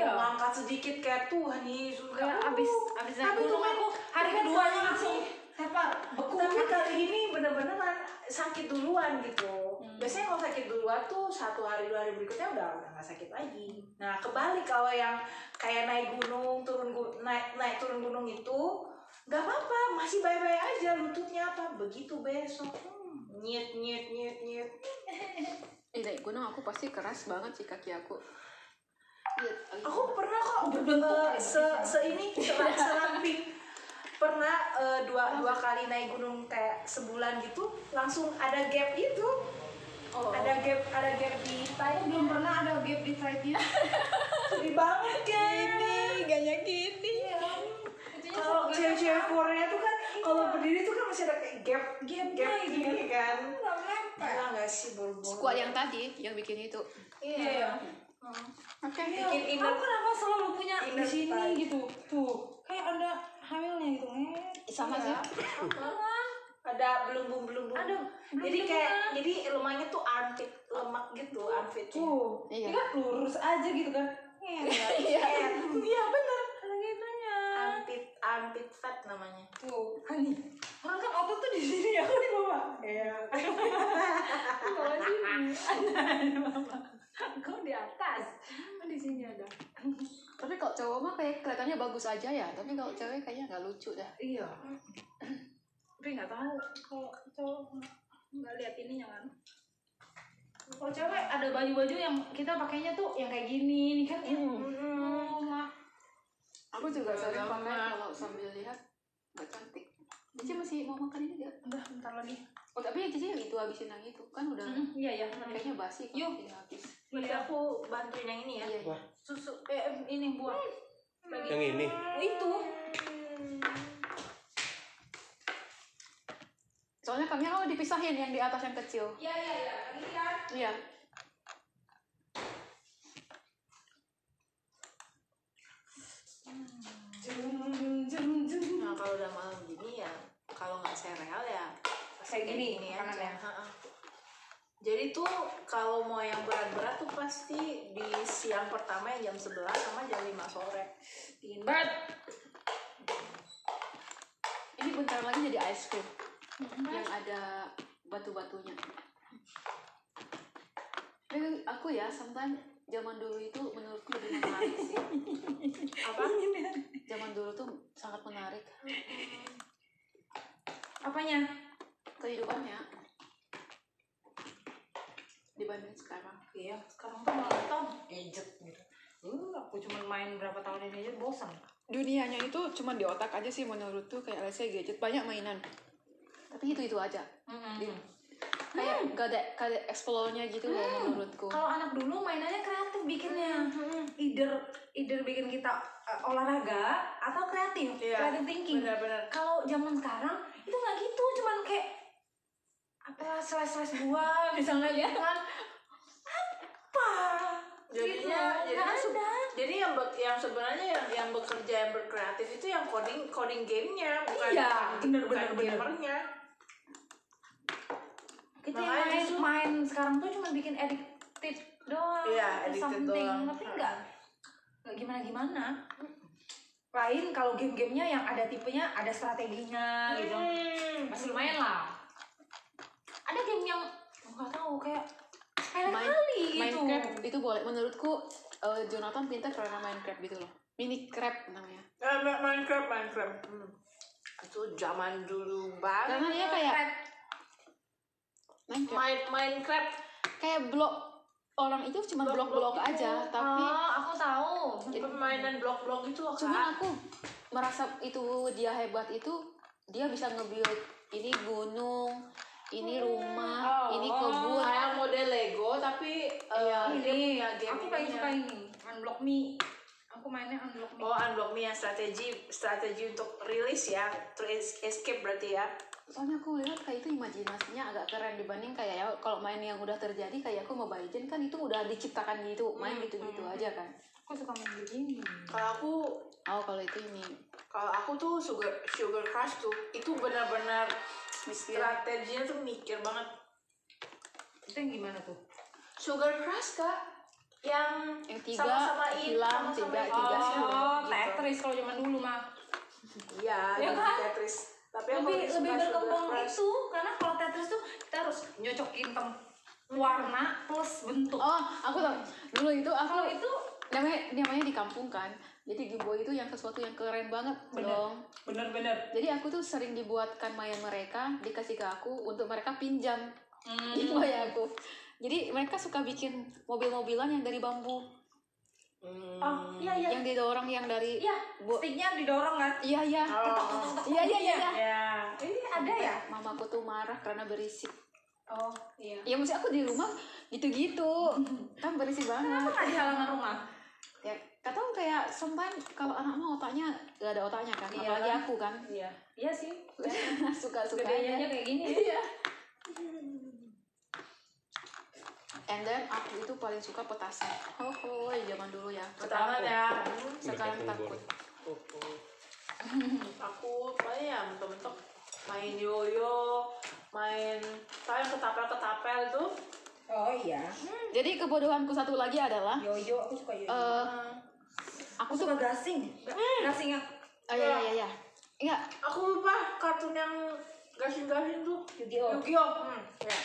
mengangkat sedikit kayak Tuhan Yesus kan. Abis naik gunung aku hari keduanya langsung hebat. Tapi kali ini bener-bener sakit duluan gitu. Biasanya kalau sakit duluan tuh 1 hari 2 hari berikutnya udah nggak sakit lagi. Nah kebalik kalau yang kayak naik gunung turun gunung itu nggak apa-apa, masih bye-bye aja lututnya apa. Begitu besok nyet. Naik gunung aku pasti keras banget sih kaki aku. Aku pernah kok seramping. Pernah dua kali naik gunung kayak sebulan gitu langsung ada gap itu. Ada gap di thigh. Belum pernah ada gap di thigh-nya. Sedih banget gini gayanya gini ya. Kalau cewek-cewek Korea tuh kan kalau berdiri tuh kan masih ada kayak gap gini kan. Gila nggak sih bol-bol squat yang tadi yang bikin itu. Iya. Oke. Bikin inner. Aku kenapa selalu punya di sini gitu tuh kayak ada hamilnya gitu sama sih. Ada belum. Aduh, jadi kayak jadi rumahnya tuh armpit lemak gitu armpitnya. Iya. Kan lurus aja gitu kan. Iya benar. Begitunya. Armpit fat namanya. Tuh, Ani. Orang kan otot tuh di sini, aku di bawah. Iya. Kalau di sini ada di bawah. Kau di atas. Kau di sini ada. Tapi kalau cowok mah kayak kelihatannya bagus aja ya, tapi kalau cewek kayaknya nggak lucu dah. Iya. Tapi nggak tahu kalau cowok nggak lihat ininya kan. Kalau cewek ada baju-baju yang kita pakainya tuh yang kayak gini, ini kan. Aku juga sering pakai kalau sambil lihat nggak cantik. Cici masih mau makan ini nggak? Udah, bentar lagi. Oh tapi Cici yang itu habisin yang itu kan udah. Iya kayaknya basi. Yuk habis. Nanti aku bantuin yang ini ya. Iya. Susu ini buah. Yang ini. Itu. Soalnya kami kalau dipisahin yang di atas yang kecil. Iya. Lihat. Iya. Jeng. Nah kalau udah malam gini ya, kalau nggak sereal ya kayak gini ya. Jadi tuh kalau mau yang berat-berat tuh pasti di siang pertama yang jam 11 sama jam 5 sore. Dingin banget. Ini bentar lagi jadi ice cream. Yang ada batu-batunya. Tapi aku ya, sometimes zaman dulu itu menurutku lebih menarik sih. Apa? Zaman dulu tuh sangat menarik. Apanya? Kehidupannya. Dibanding sekarang. Iya, sekarang tuh malah gadget gitu. Aku cuma main berapa tahun ini aja bosan. Dunianya itu cuma di otak aja sih menurutku, kayak let's say gadget, banyak mainan. Tapi itu aja. kayak gak ada explore-nya gitu loh menurutku. Kalau anak dulu mainannya kreatif bikinnya, either bikin kita olahraga atau kreatif, creative thinking. Kalau zaman sekarang itu nggak gitu, cuman kayak apa slice buah misalnya gitu kan. Jadinya, jadi yang sebenarnya yang bekerja yang berkreatif itu yang coding gamenya, bukan gamernya. Kita main sekarang tuh cuma bikin addicted doang, tapi nggak gimana-gimana. Lain kalau game-gamenya yang ada tipenya, ada strateginya gitu, masih lumayan lah. Ada game yang nggak tahu kayak Minecraft itu boleh menurutku. Jonathan pintar karena Minecraft gitu loh. Minecraft namanya. Minecraft. Itu zaman dulu banget. Karena dia kayak Minecraft kayak blok, orang itu cuma blok-blok aja, tapi aku tahu permainan blok-blok itu loh. Cuma aku merasa itu dia hebat itu dia bisa nge-build ini gunung, ini rumah, ini kebun. Kayak model Lego tapi ini ya game. Aku paling suka ini, Unblock Me. Aku mainnya Unblock Me. Oh, Unblock Me yang strategi untuk rilis ya, escape berarti ya. Soalnya aku lihat kayak itu imajinasinya agak keren dibanding kayak ya kalau main yang udah terjadi kayak aku Mobile Legends kan itu udah diciptakan gitu, main gitu-gitu aja kan. Aku suka main begini. Kalau aku tuh Sugar Crush tuh itu benar-benar strateginya tuh mikir banget. Itu yang gimana tuh? Sugar Crush kah? Yang sama-sama hilang, tiga Tetris kalau zaman dulu mah. Iya, kan? Tetris. Tapi lebih berkembang itu karena kalau Tetris tuh kita harus nyocokin warna plus bentuk. Oh, aku tahu. Dulu itu kalau itu namanya di kampung kan. Jadi Game Boy itu yang sesuatu yang keren banget dong. Bener. Jadi aku tuh sering dibuatkan mainan mereka, dikasih ke aku untuk mereka pinjam. Game Boy aku. Jadi mereka suka bikin mobil-mobilan yang dari bambu. Oh, iya. Yang didorong yang dari sticknya didorong kan? Iya. Iya. Ini ada ya? Mamaku tuh marah karena berisik. Oh, iya. Ya mesti aku di rumah gitu-gitu. Kan berisik banget. Kenapa di halaman rumah? Ya, kata orang kayak sempan kalau anak mah otaknya gak ada otaknya kan, apalagi aku kan. Iya sih. Suka-suka aja kayak gini. Iya. And then aku itu paling suka petasan. Zaman dulu ya. Petasan ya. Sekarang takut. Aku paling ya mentok-mentok main yoyo, main saya ketapel-ketapel tuh. Oh iya. Jadi kebodohanku satu lagi adalah yoyo, aku suka yoyo. Aku suka gasing. Gasing yang iya. Enggak, aku lupa kartun yang gasing-gasing tuh. Yu-Gi-Oh. Ya.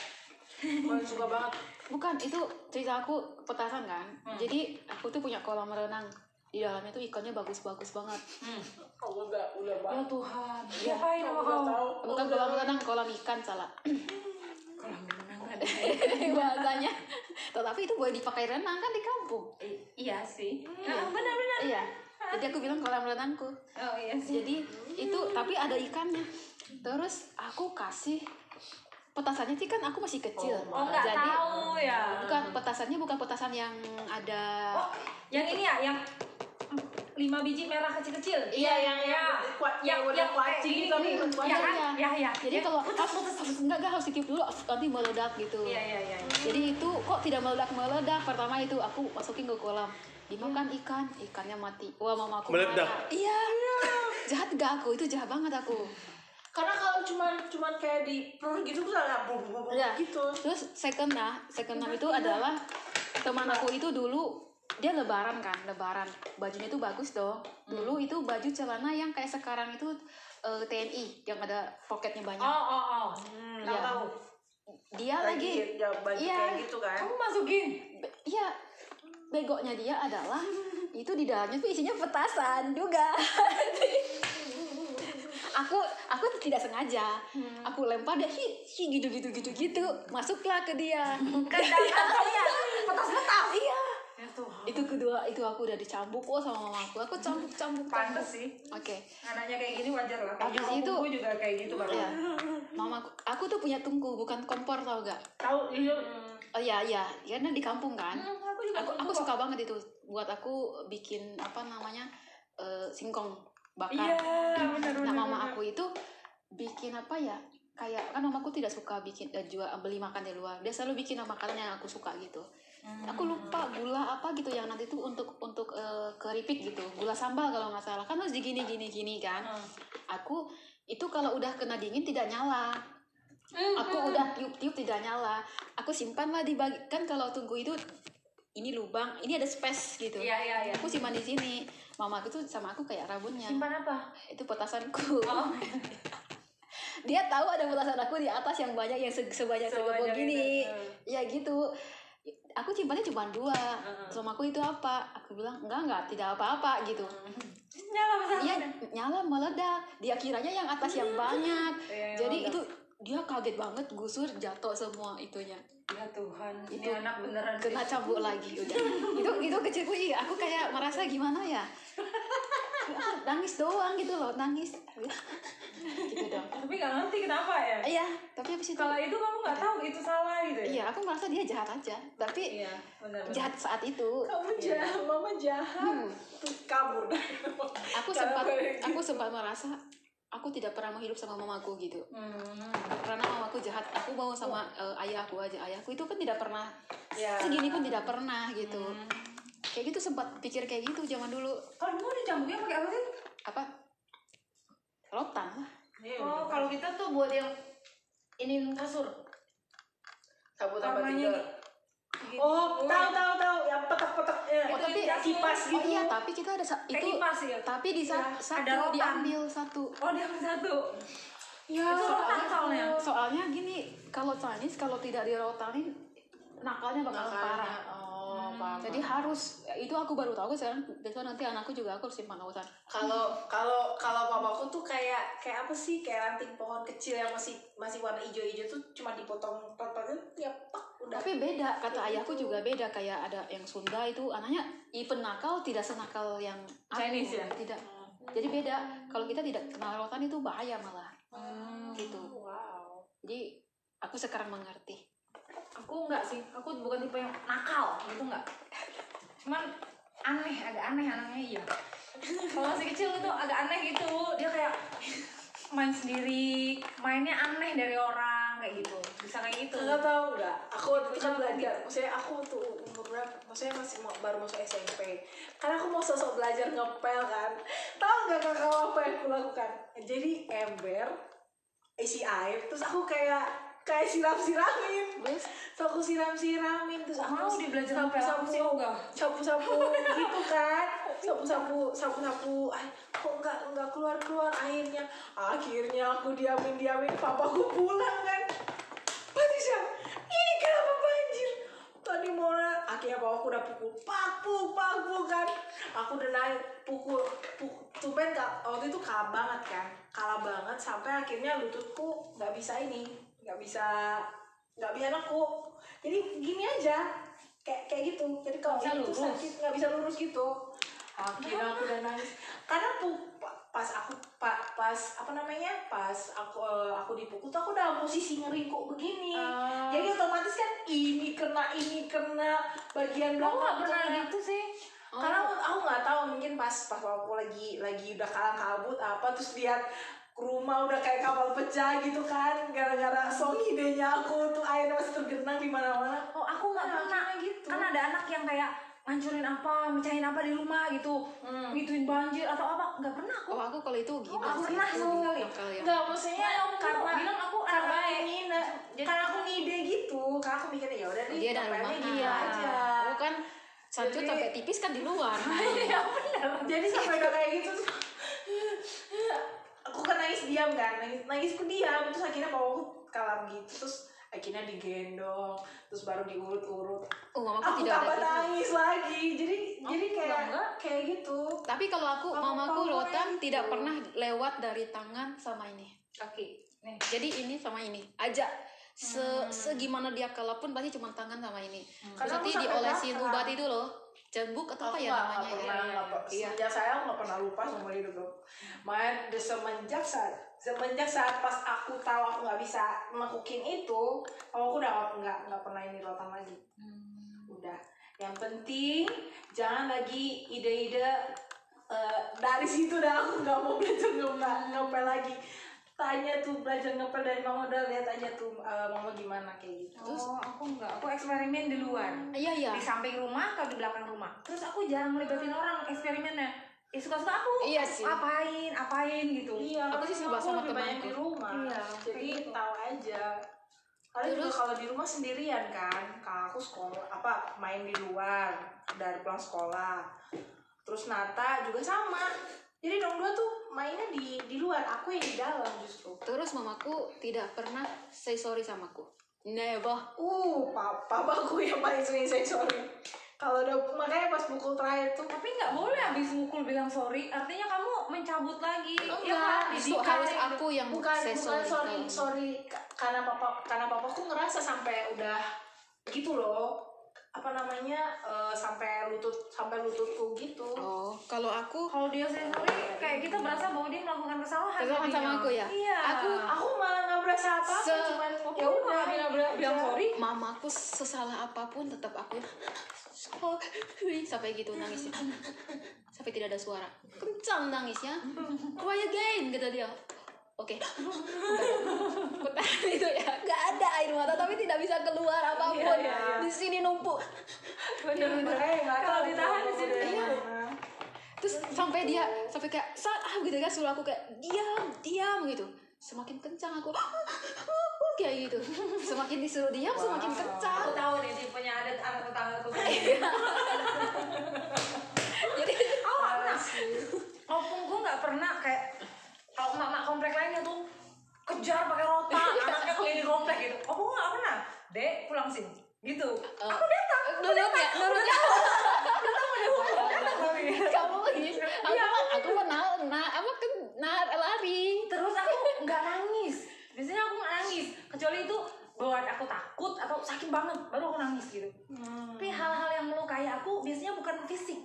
Aku suka banget. Bukan, itu cerita aku petasan kan. Jadi aku tuh punya kolam renang. Di dalamnya tuh ikannya bagus-bagus banget. Aku enggak udah banget. Ya Tuhan. Ngapain aku? Bukan kolam renang, kolam ikan salah. Kolam bahasanya, tetapi itu boleh dipakai renang kan di kampung. Iya sih. Benar-benar. Iya. Jadi aku bilang kolam renangku. Oh iya sih. Jadi itu tapi ada ikannya. Terus aku kasih petasannya sih kan aku masih kecil. Jadi tahu ya. Bukan petasan yang ada. Yang ini ya, yang 5 biji merah kecil-kecil. Iya, yang udah kuaci gitu. Iya. Jadi kalau enggak harus ditiup dulu nanti meledak gitu. Iya. Jadi itu kok tidak meledak. Pertama itu aku masukin ke kolam. Dimakan ikannya mati. Wah, mamaku meledak. Iya. Jahat enggak aku? Itu jahat banget aku. Karena kalau cuma kayak di perut gitu enggak gitu. Terus second nah itu adalah teman aku itu dulu dia lebaran bajunya itu bagus dong. Dulu itu baju celana yang kayak sekarang itu TNI yang ada poketnya banyak. Oh. Tahu. Dia lagi gitu kan. Kamu masukin. Iya. Begonya dia adalah itu di dalamnya tuh isinya petasan juga. Aku tidak sengaja. Aku lempar dia gitu masuklah ke dia. Ke dalam petasan. Iya. Ya Tuhan. Itu kedua, itu aku udah dicambuk kok sama mama aku. Aku cambuk-cambuk. Pantes sih. Oke. Okay. Anaknya kayak gini wajar lah. Tapi itu aku juga kayak gitu banget. Iya. Mama aku tuh punya tungku, bukan kompor, tau gak? Tahu, iya. Oh iya, iya. Karena di kampung kan. Aku juga aku suka banget itu. Buat aku bikin apa namanya? Singkong bakar. Iya, benar. Nah, mama aku itu bikin apa ya? Kayak kan mamaku tidak suka bikin jual beli makan di luar. Dia selalu bikin makanan yang aku suka gitu. Aku lupa gula apa gitu yang nanti tuh untuk keripik gitu. Gula sambal kalau nggak salah. Kan harus digini kan. Aku itu kalau udah kena dingin tidak nyala. Aku udah tiup-tiup tidak nyala. Aku simpan lah di bagi. Kan kalau tunggu itu ini lubang, ini ada space gitu. Iya. Aku simpan di sini. Mama aku tuh sama aku kayak rabunnya. Simpan apa? Itu petasanku. Oh. Dia tahu ada petasan aku di atas yang banyak, yang sebanyak segepok gini itu. Ya gitu, aku simpannya cuma 2. Sama aku itu apa, aku bilang enggak, tidak apa-apa gitu. Nyala petasannya, nyala meledak. Dia kiranya yang atas yang banyak, jadi itu dia kaget banget, gusur, jatuh semua itunya. Ya Tuhan, itu ini anak beneran kena cambuk lagi udah. itu kecilku, aku kayak merasa gimana ya. Nangis doang gitu loh, nangis gitu dong. Tapi gak ngerti kenapa ya. Iya, tapi habis itu kalau itu kamu gak tahu itu salah gitu ya. Iya, aku merasa dia jahat aja. Tapi iya, jahat saat itu. Kamu jahat, iya. Mama jahat. Kabur. Aku sempat merasa aku tidak pernah mau hidup sama mamaku gitu. Karena mamaku jahat. Aku bawa sama ayahku aja. Ayahku itu kan tidak pernah, segini pun tidak pernah gitu. Kayak gitu, sempat pikir kayak gitu zaman dulu. Kalau dulu dicambuknya pakai apa sih? Apa? Rotan lah. Oh, kalau kita tuh buat yang ini kasur. Sabut apa tinggal. Oh, tahu. Yang petek-petek. Oh, tapi kipas gitu. Oh iya, tapi kita ada itu. Kipas ya. Tapi di satu diambil satu. Oh, diambil satu. Ya, itu rotan soalnya. Soalnya gini, kalau Chinese kalau tidak dirotanin nakalnya bakal parah. Jadi harus, itu aku baru tahu sekarang. Besok nanti anakku juga aku simpan rotan. Kalau mamaku tuh kayak apa sih, kayak ranting pohon kecil yang masih warna hijau-hijau tuh cuma dipotong ya pak udah. Tapi beda, kata ayahku juga beda, kayak ada yang Sunda itu anaknya even nakal tidak senakal yang Chinese ya. Tidak. Jadi beda. Kalau kita tidak kenal rotan itu bahaya malah. Gitu. Wow. Jadi aku sekarang mengerti. Aku enggak sih, aku bukan tipe yang nakal gitu, enggak. Cuman agak aneh anaknya, iya. Kalau masih kecil itu agak aneh gitu, dia kayak main sendiri, mainnya aneh dari orang kayak gitu. Bisa kayak gitu. Enggak tahu enggak. Aku waktu itu kan belajar, maksudnya aku tuh umur berapa? Maksudnya masih baru masuk SMP. Karena aku mau sosok belajar ngepel kan. Tahu enggak kakak apa yang aku lakukan? Jadi ember isi air, terus aku kayak siram-siramin, so aku siram-siramin, terus aku belajar sapu-sapu gitu kan, sapu-sapu, kok nggak keluar akhirnya aku diamin, papaku pulang kan, Patricia, ini kenapa banjir, Tony Mora, akhirnya papaku udah pukul, pak kan, aku udah naik pukul, tumben kak, waktu itu kalah banget sampai akhirnya lututku nggak bisa anakku, jadi gini aja kayak gitu, jadi kalau itu sakit nggak bisa lurus gitu. Akhirnya aku udah nangis karena pas aku dipukul tuh aku dalam posisi ngeringkuk begini, jadi otomatis kan ini kena bagian belakang. Aku nggak pernah gitu sih. Karena aku nggak tahu, mungkin pas aku lagi udah kalang kabut apa, terus lihat rumah udah kayak kapal pecah gitu kan, gara-gara song idenya aku tuh airnya masih tergenang di mana-mana. Oh, aku nggak pernah gitu. Kan ada anak yang kayak hancurin apa, mecahin apa di rumah gitu, gituin banjir atau apa, nggak pernah aku. Oh, aku kalau itu gini. Aku pernah sama sekali. Nggak, maksudnya karena bilang aku anak ngide, karena aku ngide gitu, karena aku mikirnya ya udah dia ada rumahnya dia aja. Bukan sancut sampai tipis kan di luar. Iya benar. Jadi sampai udah kayak gitu tuh. Aku kan nangis diam kan, nangisku diam, terus akhirnya bawaku kalap gitu, terus akhirnya digendong, terus baru diurut-urut. Aku tidak tambah nangis lagi, jadi kayak gitu. Tapi kalau aku, mamaku rotan tidak pernah lewat dari tangan sama ini. Kaki. Nih. Jadi ini sama ini aja. Segimana dia kalap pun pasti cuma tangan sama ini. Terus nanti diolesin ubat itu loh. Chatbook atau apa ya namanya ya? Sejak saya nggak pernah lupa sama itu tuh. Main semenjak saat pas aku tahu aku nggak bisa melakukan itu, aku udah nggak pernah ini rotan lagi. Udah. Yang penting jangan lagi ide-ide dari situ dah aku nggak mau belajar ngepel lagi. Tanya tuh belajar ngepel dari mama, udah lihat aja tuh mama gimana kayak gitu. Oh, aku enggak, aku eksperimen di luar. Iya. Di samping rumah atau di belakang rumah. Terus aku jarang ngelibatin orang eksperimennya. Ya suka-suka aku. Iya sih. Apain gitu. Iya, aku sih suka sama teman di rumah. Iya, jadi gitu. Tahu aja. Terus kalau di rumah sendirian kan, kalau aku sekolah apa main di luar dari pulang sekolah. Terus Nata juga sama. Jadi dong dua tuh mainnya di luar, aku yang di dalam justru. Terus mamaku tidak pernah say sorry sama aku. Never. Papaku yang paling sering say sorry. Kalau udah makanya pas mukul terakhir tuh. Tapi nggak boleh habis mukul bilang sorry. Artinya kamu mencabut lagi. Enggak. Itu harus aku yang say sorry. Bukan sorry. Karena papaku ngerasa sampai udah gitu loh. Apa namanya sampai lututku gitu. Oh, kalau dia say sorry kayak kita merasa bahwa dia melakukan kesalahan sama aku ya. Iya. Aku malah nggak berasa apa-apa, cuman ya udah bilang sorry. Mamaku sesalah apapun tetap aku sampai gitu nangisnya. Sampai tidak ada suara. Kencang nangisnya. Cry again kata dia. Oke. Aku tahan itu ya. Gak ada air mata tapi tidak bisa keluar apapun. Iya. Di sini numpuk. Benar. Kalau ditahan di sini. Iya. Terus sampai kayak gitu kan, suruh aku kayak diam gitu. Semakin kencang aku. Kayak gitu. Semakin disuruh diam semakin kencang. Aku tahu nih tipenya ada anak tetanggaku. Jadi opung gue enggak pernah kayak kalau mak-mak komplek lainnya tuh kejar pakai rotan, anaknya keliling komplek gitu. Oh, aku nggak pernah. Dek, pulang sini. Gitu. Aku datang. Nurutnya. Kamu lagi. Aku lari. Terus aku nggak nangis. Biasanya aku nggak nangis. Kecuali itu bahwa aku takut atau sakit banget, baru aku nangis gitu. Tapi hal-hal yang melukai aku biasanya bukan fisik.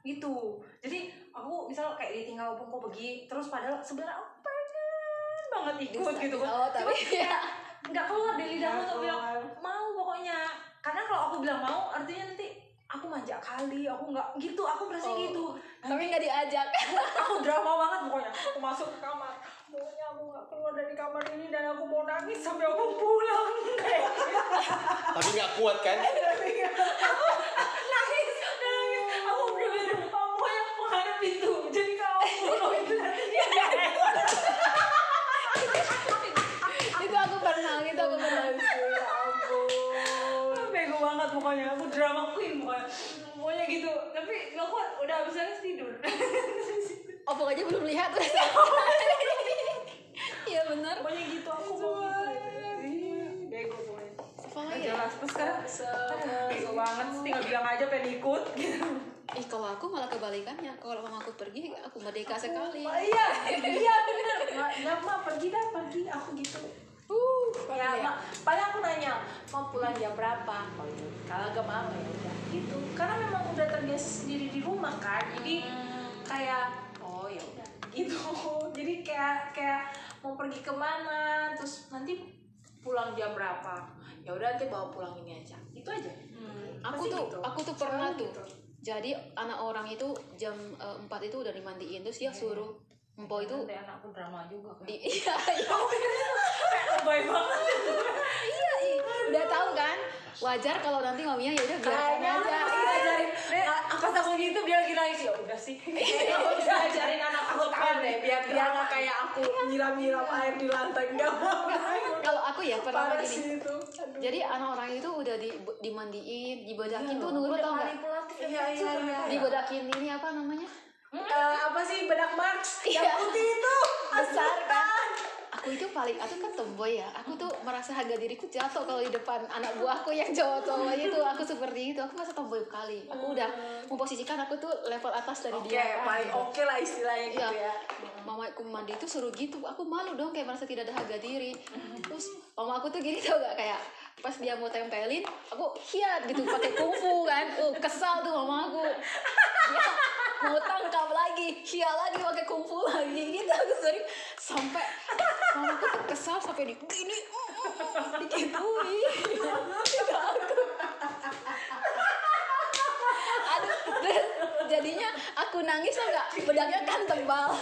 Gitu, jadi aku misal kayak ditinggal opung kok pergi, terus padahal sebenarnya aku pengen banget ikut gitu kan, tapi ya nggak keluar dari lidahku untuk bilang mau pokoknya, karena kalau aku bilang mau artinya nanti aku manja kali, aku nggak gitu, aku berasa gitu, tapi nggak diajak, aku drama banget pokoknya, aku masuk ke kamar, pokoknya aku nggak keluar dari kamar ini dan aku mau nangis sampai aku pulang, tapi nggak kuat kan? Pokoknya aku drama queen pokoknya gitu, tapi nggak kuat, udah habis nangis tidur. Pokoknya belum lihat terus. Iya benar. Pokoknya gitu aku bego pokoknya. Nggak jelas terus kan. Bego banget, tinggal bilang aja pengen ikut gitu. Kalau aku malah kebalikannya, kalau mamaku pergi aku merdeka sekali. Iya benar. Nggak mau pergi, aku gitu. Paling aku nanya mau pulang jam berapa, kalau gak mau ya udah gitu, karena memang udah terbiasa sendiri di rumah kan, jadi kayak oh ya udah gitu, jadi kayak mau pergi kemana, terus nanti pulang jam berapa, ya udah nanti bawa pulang ini aja, itu aja. Aku tuh pernah tuh gitu. Jadi anak orang itu jam 4 itu udah dimandiin, terus dia suruh Mpo itu anakku drama juga kan. Lebay banget. Iya. Udah tahu kan? Wajar kalau nanti ngomongnya ya udah biarin aja. Pas aku gitu dia lagi nangis. Ya udah sih. Aku bisa ajarin anak aku kan deh biar dia enggak kayak aku nyiram-nyiram air di lantai. Enggak mau. Kalau aku ya pernah begini. Jadi anak orang itu udah dimandiin, dibedakin tuh nurut tau enggak? Iya. Dibedakin ini apa namanya? Apa sih bedak Marx yang putih itu besar kan? Aku itu paling aku kan tomboy ya. Aku tuh merasa harga diriku jatuh kalau di depan anak buahku yang cowok-cowok itu. Aku seperti itu. Aku merasa tomboy kali. Aku udah memposisikan aku tuh level atas dari dia. Paling oke lah istilahnya gitu ya. Mama mamaku mandi itu suruh gitu, aku malu dong, kayak merasa tidak ada harga diri. Terus mama aku tuh gini tau gak, kayak pas dia mau tempelin, aku hiat gitu pakai kungfu kan, kesal tuh mama aku. Ya, mau tangkap lagi, hiat lagi pakai kungfu lagi gitu, aku sering sampai mama aku tuh kesal sampai digini, digituin. Terus jadinya aku nangis loh nggak, bedaknya kan tebal. Iya,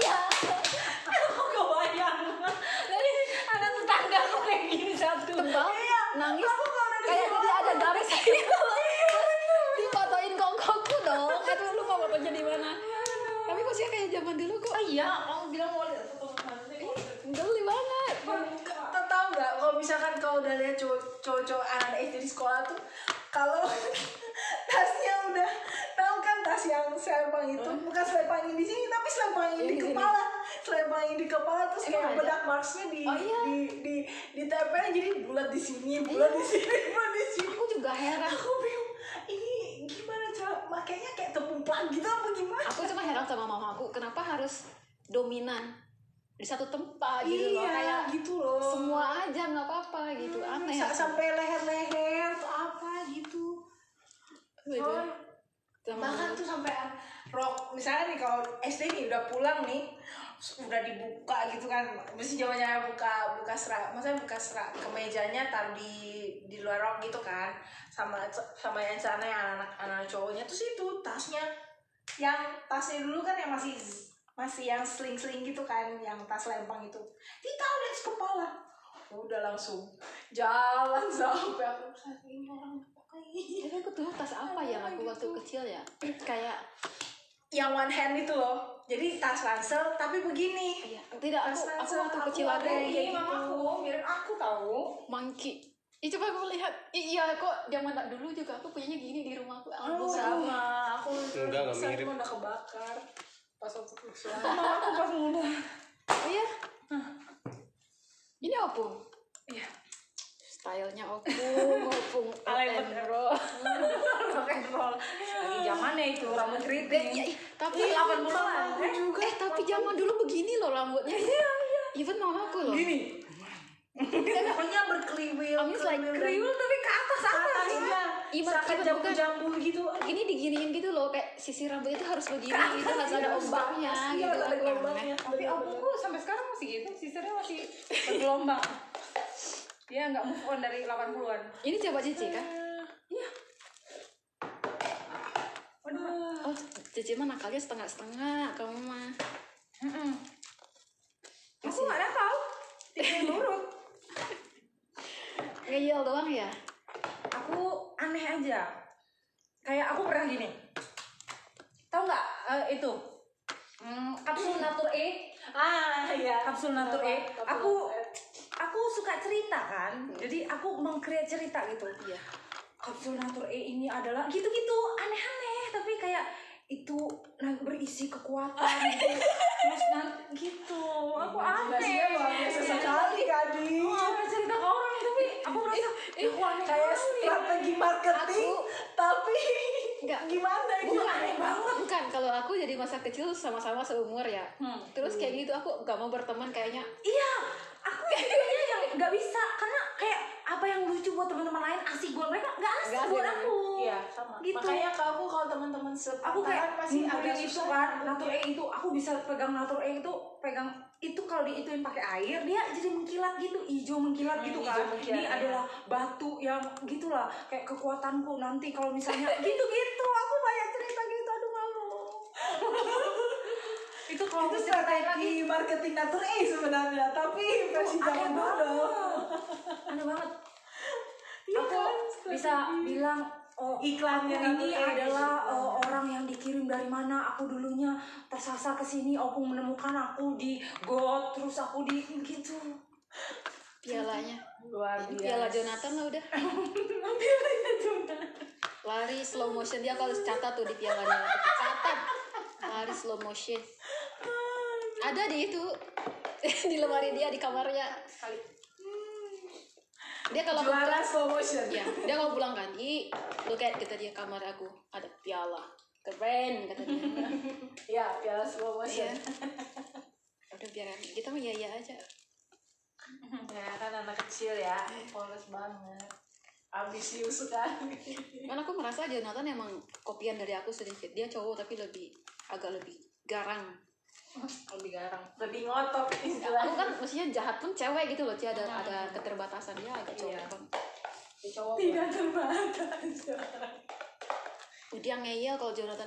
iya. Aku gak bayang. Jadi ada tetangga aku kayak gini satu. Tebal, iya, nangis. Kayak dia ada garis gitu. Dipatoin kongkongku dong. Aduh lupa bapaknya di mana. Tapi kok sih kayak zaman dulu kok. Iya, kamu bilang mau lihat foto mantan. Dulu di mana? Tahu nggak? Kalau misalkan kau udah lihat cowok-cowok anak SD di sekolah tuh, kalau tasnya udah tahu kan tas yang selempang itu, bukan selempangin di sini tapi selempangin di kepala, selempangin di kepala terus kayak bedak marksnya ditempel jadi bulat di sini, bulat di sini, bulat di sini. Aku juga heran. Aku bingung ini gimana cara makanya kayak tepung plat gitu apa gimana? Aku cuma heran sama mamaku kenapa harus dominan di satu tempat gitu loh, kayak gitu loh. Semua aja nggak apa-apa gitu, aneh. Sampai leher-leher atau apa gitu. Bahkan tuh sampai rok, misalnya nih kalau SD nih udah pulang nih, udah dibuka gitu kan, mesti jamannya buka serak, maksudnya buka serak kemejanya taruh di luar rok gitu kan, sama yang celana anak-anak cowoknya tuh itu tasnya, yang tasnya dulu kan yang masih yang sling-sling gitu kan, yang tas lempang itu ditaruh di kepala, udah langsung jalan sampai aku sakit orang pakai. Tapi aku tuh tas apa ya aku gitu. Waktu kecil ya kayak yang one hand itu loh, jadi tas ransel tapi begini. Iya, tidak tas aku waktu kecil ada ini gitu. Mamaku mirip aku tahu monkey. Itu coba aku lihat, iya kok zaman dulu juga aku punyanya gini di rumahku. Oh, sama aku enggak mirip, udah kebakar pas waktu kecil. Mama aku pas muda. Oh iya? Ini opung? Iya. Stylenya opung, alay roll. Lagi zamannya itu rambut keriting. Iya, tapi 80-an juga. Tapi zaman dulu begini loh rambutnya. Iya. Even mamaku loh. Gini. Pokoknya berkeliwil. Amis like kriwil tapi ke atas juga. Seakan jambu-jambu gitu. Ini diginiin gitu loh, kayak sisi rambut itu harus begini gitu, harus ada ombaknya gitu. Ada gelombangnya. Tapi aku sampai sekarang masih gitu, sisirnya masih bergelombang. Dia nggak move on dari 80-an. Ini coba Cici kan? Iya. Oh, Cici mah nakalnya setengah-setengah, kamu mah. Aku nggak nakal, tinggal nurut. Ngeyel doang ya? Aku aneh aja, kayak aku pernah gini, tau nggak itu kapsul Natur E, ya kapsul Natur E, aku suka cerita kan, jadi aku meng-create cerita gitu, kapsul Natur E ini adalah gitu-gitu aneh-aneh, tapi kayak itu berisi kekuatan gitu, terus gitu, aku aneh, sesekali kali, aku cerita ke orang tapi aku merasa kayak strategi marketing aku, tapi enggak, gimana itu aneh banget. Bukan, kalau aku jadi masa kecil sama-sama seumur ya, terus kayak gitu aku gak mau berteman kayaknya. Iya, aku kayaknya yang gak bisa, karena kayak apa yang lucu buat teman-teman lain asik buat mereka gak asik buat aku. Iya sama gitu. Makanya aku kalau teman-teman aku kayak masih ada itu kan Natur E itu, aku bisa pegang Natur E itu, pegang itu kalau diituin pakai air dia jadi mengkilat gitu, hijau mengkilat gitu kan, ini adalah batu yang gitulah kayak kekuatanku nanti kalau misalnya gitu aku banyak cerita gitu, aduh malu. Itu kalau itu strategi marketing Natur E sebenarnya, tapi versi zaman dulu aneh banget. Aku bisa bilang iklannya ini adalah orang yang dikirim dari mana, aku dulunya tersasar kesini, aku menemukan aku di got, terus aku di gitu. Pialanya luar biasa. Piala Jonathan lah udah. Piala Jonathan. Lari slow motion, dia kalau catat tuh di pialanya. Catat. Lari slow motion. Ada di itu di lemari dia di kamarnya. Sekali. Dia kalau juara slow motion ya, dia kalau pulang kan, look at kita di kamar aku ada piala Keren kata dia. Ya, piala slow motion. Udah biar kita mah ya aja. Ya kan anak kecil ya, polos banget. Ambisius kan. Kan aku merasa Jonathan emang kopian dari aku sedikit. Dia cowok tapi agak lebih garang. Lebih garang, lebih ngotot istilahnya. Aku kan mestinya jahat pun cewek gitu loh, Ci, ada keterbatasan dia agak cowok. Iya. Dia cowok. Tidak terbatas. Udah ngeyel kalau Jonathan